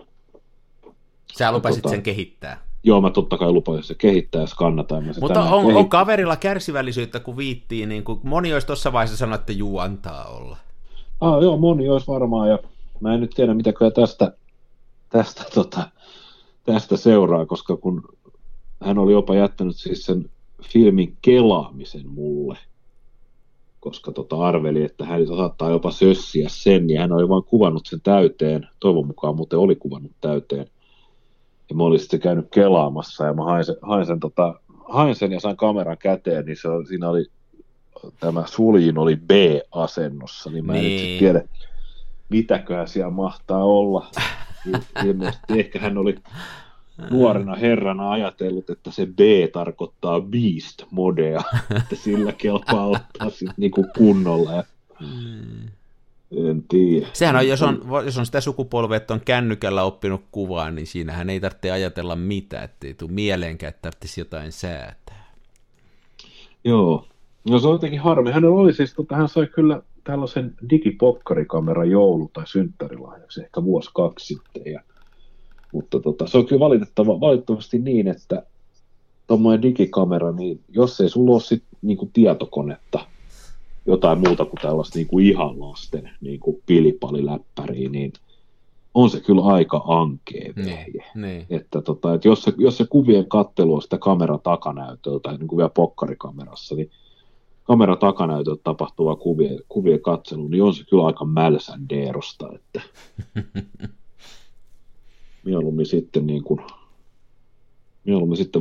sä lupasit sen kehittää. Joo, mä totta kai lupasin sen kehittää ja skannata. Mutta on kaverilla kärsivällisyyttä, kun viittiin. Niin kun moni olisi tuossa vaiheessa sanonut, että juu, antaa olla. Joo, moni olisi varmaan ja... Mä en nyt tiedä, mitä kyllä tästä seuraa, koska kun hän oli jopa jättänyt siis sen filmin kelaamisen mulle, koska arveli, että hän saattaa jopa sössiä sen, ja hän oli vaan kuvannut sen täyteen, toivon mukaan muuten oli kuvannut täyteen, ja mä olin sitten käynyt kelaamassa, ja mä hain sen ja sain kameran käteen, niin siinä oli, tämä suljin oli B-asennossa, niin mä en nyt sitten tiedä, mitäköhän siellä mahtaa olla. Ehkä hän oli nuorena herrana ajatellut, että se B tarkoittaa beast modea, että sillä kelpaa ottaa sitten niinku kunnolla. Ja... En tiedä. Sehän on, jos on sitä sukupolvea, että on kännykällä oppinut kuvaa, niin siinähän ei tarvitse ajatella mitään, ettei tule mieleenkään, että tarvitsisi jotain säätää. Joo. No se on jotenkin harmi. Hänellä oli siis, hän sai kyllä tällaisen digipokkarikameran joulu- tai synttärilahjaksi ehkä vuosi kaksi sitten. Ja, mutta se on kyllä valitettavasti niin, että tuommoinen digikamera, niin jos ei sulla ole sit, niin kuin tietokonetta, jotain muuta kuin tällaista niin kuin ihan lasten niin kuin pilipaliläppäriä, niin on se kyllä aika ankea vehje. Niin. Että jos se kuvien kattelu on sitä kamera takanäytöltä, niin kuin vielä pokkarikamerassa, niin kamera takanäytöltä tapahtuva kuvien katselu, niin on se kyllä aika mälsän deerosta, että mieluummin sitten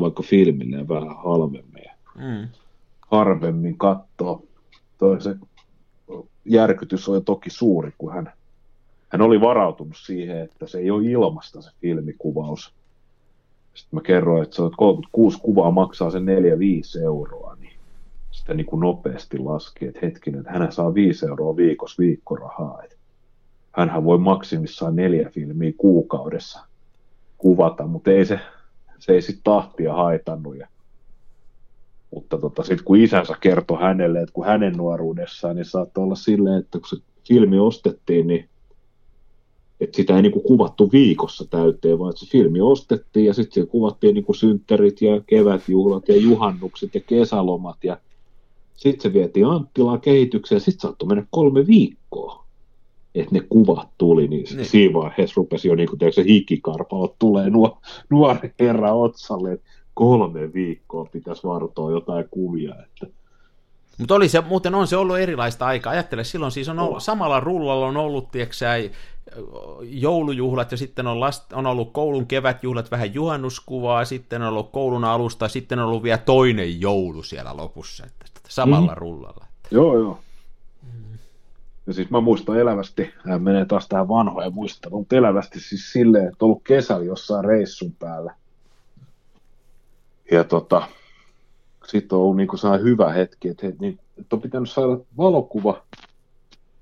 vaikka filmille vähän halvemmin ja harvemmin kattoo. Se järkytys oli toki suuri, kun hän oli varautunut siihen, että se ei ole ilmasta se filmikuvaus. Sitten mä kerroin, että 36 kuvaa maksaa sen 4-5 €, niin sitten niin kuin nopeasti laski, että hetkinen, että hän saa 5 € viikossa viikkorahaa. Hänhän voi maksimissaan 4 filmiä kuukaudessa kuvata, mutta se ei sitten tahtia haitannut. Mutta sitten kun isänsä kertoi hänelle, että kun hänen nuoruudessaan, niin saattoi olla silleen, että kun se filmi ostettiin, niin että sitä ei niinku kuvattu viikossa täyteen, vaan että se filmi ostettiin ja sitten siellä kuvattiin niinku synttärit ja kevätjuhlat ja juhannukset ja kesälomat. Ja sitten se vietiin Anttilaan kehitykseen ja sitten saattoi mennä 3 viikkoa, että ne kuvat tuli. Niin. Siinä vaiheessa rupesi jo niinku, se hikikarpalo tulee nuori herra otsalle, että 3 viikkoa pitäisi vartoa jotain kuvia, että... Mutta muuten on se ollut erilaista aikaa. Ajattele, silloin siis on ollut, samalla rullalla on ollut joulujuhlat ja sitten on ollut koulun kevätjuhlat, vähän juhannuskuvaa, sitten on ollut koulun alusta, sitten on ollut vielä toinen joulu siellä lopussa, että samalla rullalla. Joo. Ja siis mä muistan elävästi, menee taas tähän vanhoja muisteluun, mutta elävästi siis silleen, että on ollut kesällä jossain reissun päällä. Ja sitten on ollut niin sellainen hyvä hetki, että on pitänyt saada valokuva.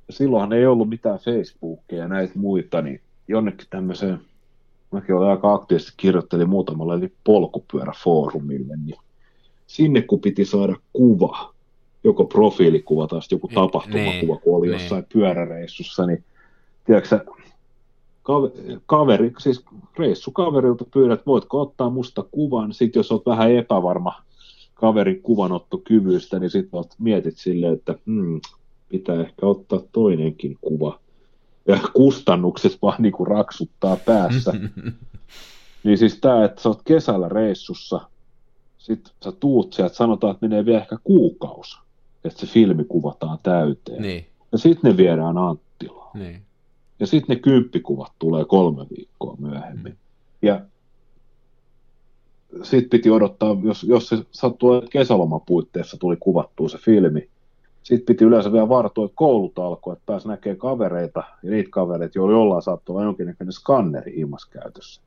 Silloinhan ei ollut mitään Facebookia ja näitä muita, niin jonnekin tämmöiseen, mäkin olin aika aktiivisesti, kirjoittelin muutamalle, eli polkupyöräfoorumille, niin sinne kun piti saada kuva, joko profiilikuva tai joku tapahtumakuva, kun oli jossain pyöräreissussa, niin tiedätkö kaveri, siis reissukaverilta pyydät, voitko ottaa musta kuvan, sitten jos olet vähän epävarma kaverin kuvanottokyvystä, niin sitten mietit silleen, että pitää ehkä ottaa toinenkin kuva. Ja kustannukset vaan niinku raksuttaa päässä. Niin siis tämä, että sä oot kesällä reissussa, sit sä tuut sieltä, sanotaan, että menee vielä ehkä kuukausi, että se filmi kuvataan täyteen. Niin. Ja sitten ne viedään Anttilaan. Niin. Ja sitten ne 10 kuvat tulee 3 viikkoa myöhemmin. Ja sitten piti odottaa, jos se sattuu kesäloman puitteissa tuli kuvattua se filmi. Sitten piti yleensä vielä vartoa, että koulut alkoi, että pääsi näkemään kavereita ja niitä kavereita, joilla jollain saattoi olla jonkinnäköinen skanneri ilmaiskäytössä.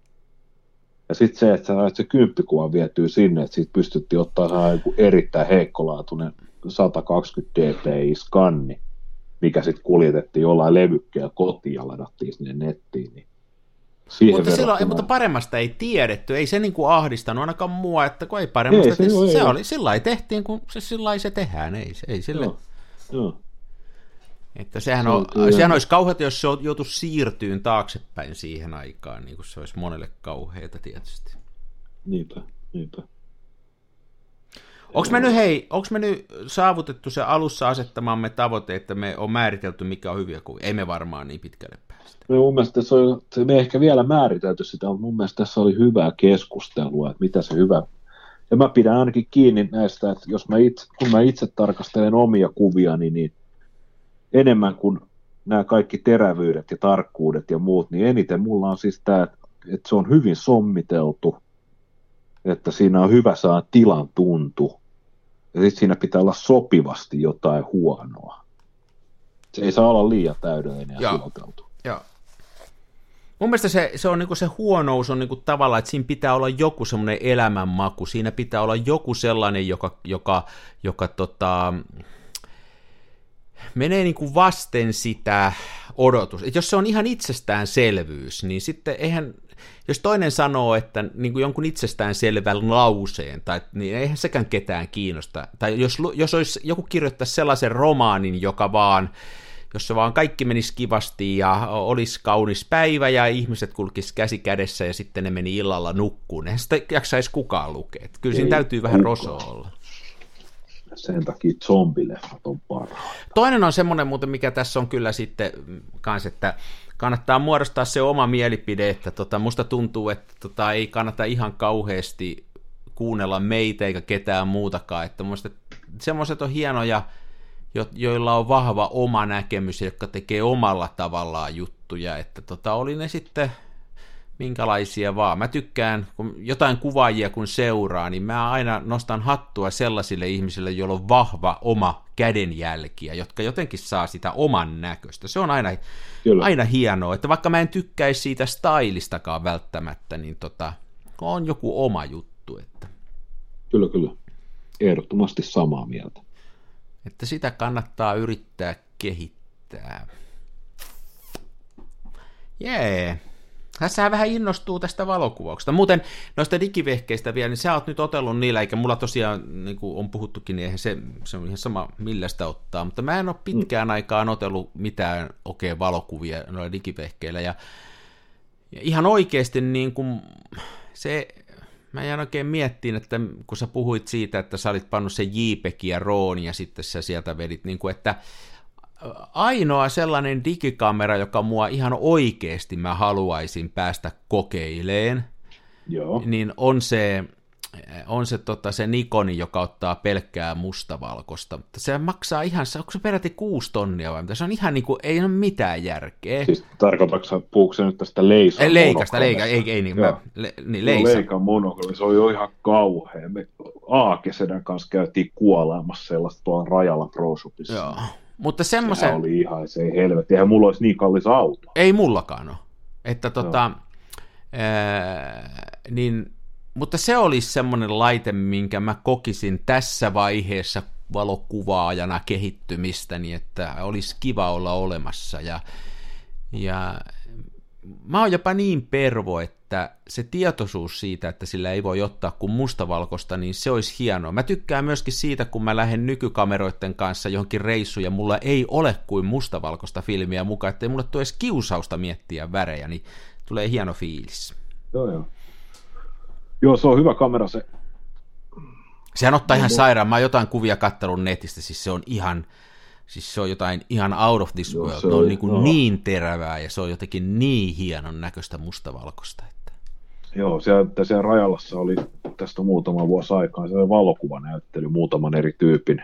Ja sitten se, että sä näet se 10 kuva vietyy sinne, että siitä pystyttiin ottaa joku erittäin heikkolaatuinen 120 dpi-skanni, mikä sitten kuljetettiin jollain levykkeellä kotiin ja ladattiin sinne nettiin, niin mutta paremmasta ei tiedetty, ei se niin kuin ahdistanut ainakaan mua, että kun ei paremmasta, sillä tehtiin, kun se tehdään, ei sille. Joo. Että sehän olisi kauheata, jos se joutuisi siirtyyn taaksepäin siihen aikaan, niin kuin se olisi monelle kauheata tietysti. Niinpä. Onko me nyt saavutettu se alussa asettamamme tavoite, että me on määritelty, mikä on hyviä kuvia? Ei me varmaan niin pitkälle päästä. No, mun mielestä me ei ehkä vielä määritelty sitä, mutta mun mielestä tässä oli hyvää keskustelua, että mitä se hyvä... Ja mä pidän ainakin kiinni näistä, että jos kun mä itse tarkastelen omia kuviani, niin enemmän kuin nämä kaikki terävyydet ja tarkkuudet ja muut, niin eniten mulla on siis tämä, että se on hyvin sommiteltu, että siinä on hyvä saada tilan tuntu, ja sitten siinä pitää olla sopivasti jotain huonoa. Se ei saa olla liian täydellinen ja suoteltu. Mun mielestä se on niinku se huonous on niinku tavallaan, että siinä pitää olla joku semmoinen elämänmaku, siinä pitää olla joku sellainen, joka menee niinku vasten sitä odotusta. Et jos se on ihan itsestäänselvyys, niin sitten eihän... Jos toinen sanoo, että niin kuin jonkun itsestäänselvän lauseen, tai, niin eihän sekään ketään kiinnosta. Tai jos olisi, joku kirjoittaisi sellaisen romaanin, jossa vaan kaikki menisi kivasti ja olisi kaunis päivä ja ihmiset kulkisivat käsi kädessä ja sitten ne meni illalla nukkuun, eihän sitä jaksaisi kukaan lukea. Kyllä siinä täytyy vähän rosoa olla. sen takia zombileffat on parhaita. Toinen on semmoinen muuten, mikä tässä on kyllä sitten kans, että kannattaa muodostaa se oma mielipide, että musta tuntuu, että ei kannata ihan kauheasti kuunnella meitä eikä ketään muutakaan, että musta semmoiset on hienoja, joilla on vahva oma näkemys, jotka tekee omalla tavallaan juttuja, että oli ne sitten minkälaisia vaan. Mä tykkään, kun jotain kuvaajia kun seuraa, niin mä aina nostan hattua sellaisille ihmisille, joilla on vahva oma kädenjälkiä, jotka jotenkin saa sitä oman näköistä. Se on aina hienoa, että vaikka mä en tykkäisi siitä stylistakaan välttämättä, niin on joku oma juttu. Että. Kyllä, kyllä. Ehdottomasti samaa mieltä. Että sitä kannattaa yrittää kehittää. Jee. Tässähän vähän innostuu tästä valokuvauksesta. Muuten noista digivehkeistä vielä, niin sä oot nyt otellut niillä, eikä mulla tosiaan, niin kuin on puhuttukin, niin eihän se on ihan sama, millä sitä ottaa, mutta mä en ole pitkään aikaan otellut mitään valokuvia noilla digivehkeillä, ja ihan oikeasti niin kuin se, mä jään oikein miettiin, että kun sä puhuit siitä, että sä olit pannut se JPEG ja RAWn, ja sitten sä sieltä vedit, niin kuin, että ainoa sellainen digikamera, joka mua ihan oikeasti mä haluaisin päästä kokeileen, joo, niin on se Nikoni, joka ottaa pelkkää mustavalkoista, mutta se maksaa ihan, onko se peräti 6 000 vai mitä, se on ihan niin kuin, ei ole mitään järkeä. Siis tarkoitatko, puhuuko se nyt tästä Leica Monochrom, se on jo ihan kauhea, me Aakesedän kanssa käytiin kuolaamassa sellaista tuolla rajalla ProSupissa. Joo. Mutta semmoisen... Sehän oli ihan, se ei helvetti, eihän mulla olisi niin kallis auto. Ei mullakaan ole. Että niin, mutta se olisi semmoinen laite, minkä mä kokisin tässä vaiheessa valokuvaajana kehittymistäni, että olisi kiva olla olemassa. Ja mä oon jopa niin pervo, että se tietoisuus siitä, että sillä ei voi ottaa kuin mustavalkoista, niin se olisi hienoa. Mä tykkään myöskin siitä, kun mä lähden nykykameroiden kanssa johonkin reissuun ja mulla ei ole kuin mustavalkoista filmiä mukaan, ettei mulle tule edes kiusausta miettiä värejä, niin tulee hieno fiilis. Joo, se on hyvä kamera se. Sehän ottaa ihan sairaan. Mä oon jotain kuvia kattelun netistä, siis se on ihan... Siis se on jotain ihan out of this world, se on niin terävää ja se on jotenkin niin hienon näköistä mustavalkoista. Että. Joo, siellä Rajalassa oli tästä muutama vuosi aikaa sellainen valokuvanäyttely, muutaman eri tyypin,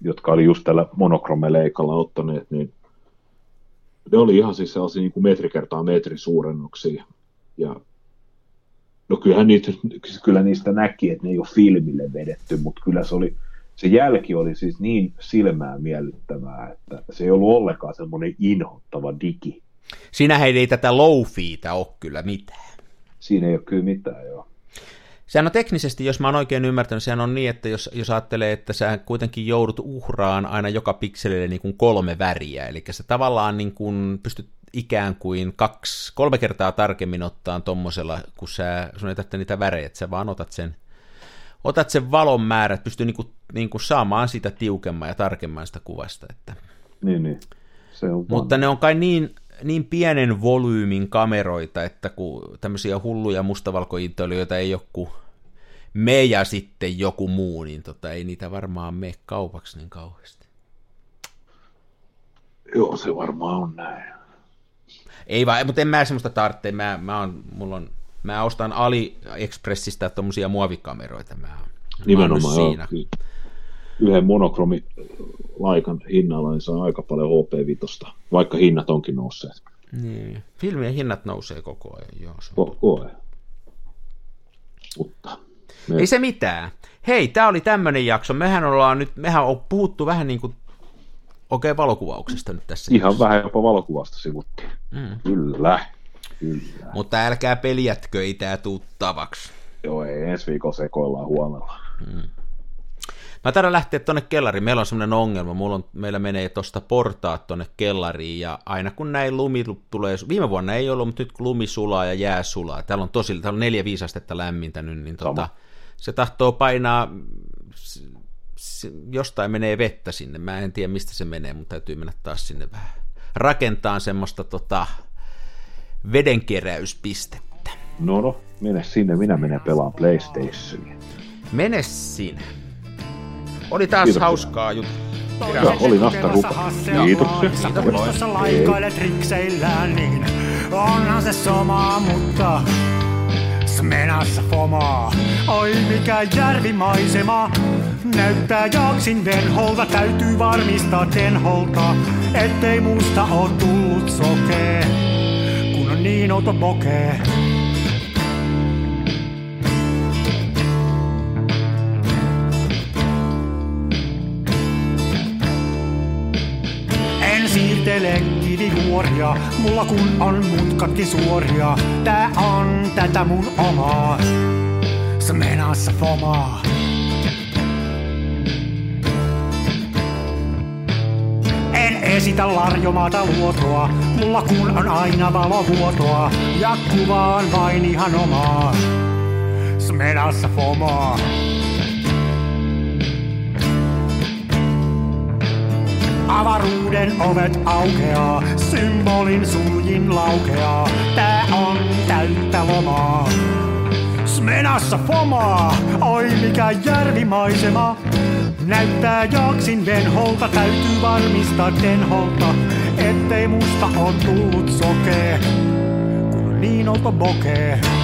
jotka oli just tällä monokromeleikalla ottaneet, niin ne oli ihan siis sellaisia niin kuin metri kertaa metri suurennuksia. Ja no kyllä niistä näki, että ne ei ole filmille vedetty, mutta kyllä se oli... Se jälki oli siis niin silmää miellyttävää, että se ei ollut ollenkaan semmoinen inhottava digi. Sinähän ei tätä low-fiitä ole kyllä mitään. Siinä ei ole kyllä mitään, joo. Sehän on teknisesti, jos mä oon oikein ymmärtänyt, sehän on niin, että jos ajattelee, että sä kuitenkin joudut uhraan aina joka pikselille niin kuin 3 väriä, eli sä tavallaan niin kuin pystyt ikään kuin 2-3 kertaa tarkemmin ottaa tommosella, kun sun ei tarvitse niitä värejä, että sä vaan otat sen valon määrä, että pystyy niinku saamaan sitä tiukemman ja tarkemman sitä kuvasta. Että. Niin. Se on mutta ne on kai niin pienen volyymin kameroita, että kun tämmöisiä hulluja mustavalkointoilijoita ei joku me ja sitten joku muu, niin ei niitä varmaan mene kaupaksi niin kauheasti. Joo, se varmaan on näin. Ei vaan, mutta en mä semmoista tarvitse. Mä ostan AliExpressistä tuommoisia muovikameroita. Nimenomaan siinä. Joo. Yhden monokromi laikan hinnalla niin saa aika paljon HP5, vaikka hinnat onkin nousseet. Niin. Filmien hinnat nousee koko ajan. Joo, koko ajan. Mutta. Ei se mitään. Hei, tää oli tämmönen jakso. Mehän on puhuttu vähän niin kuin valokuvauksesta nyt tässä. Ihan jaksossa. Vähän jopa valokuvasta sivuttiin. Mm. Kyllä. Mutta älkää peljätkö, ei tää tuu tavaksi. Joo, ei ensi viikolla sekoillaan huolella. Mä taidan lähteä tonne kellariin, meillä on semmoinen ongelma, meillä menee tosta portaat tonne kellariin, ja aina kun näin lumi tulee, viime vuonna ei ollut, mutta nyt kun lumi sulaa ja jää sulaa, täällä on 4-5 astetta lämmintä nyt, niin se tahtoo painaa, jostain menee vettä sinne, mä en tiedä mistä se menee, mutta täytyy mennä taas sinne vähän rakentaa semmoista vedenkeräyspistettä. No, mene sinne, minä menen pelaan PlayStationia. Mene sinne. Oli taas kiitoksia. Hauskaa juttu. Joo, oli nahtarupa. Kiitoksia. Sä puistossa laikailet rikseillään, niin onhan se sama, mutta smenassa fomaa. Oi mikä järvimaisema, näyttää jaksin venholta. Täytyy varmistaa tenholta, ettei musta oo tullut sokee, kun on niin outo pokee. Siirtele kivijuoria, mulla kun on mutkatkin suoria. Tää on tätä mun omaa, smenassa fomaa. En esitä larjomaata luotoa, mulla kun on aina valovuotoa. Ja kuvaan vain ihan omaa, smenassa fomaa. Avaruuden ovet aukeaa, symbolin suljin laukeaa. Tää on täyttä lomaa, smenassa fomaa. Oi mikä järvimaisema, näyttää jaksin venholta. Täytyy varmistaa tenholta, ettei musta on tullut sokee, kun niin olta bokee.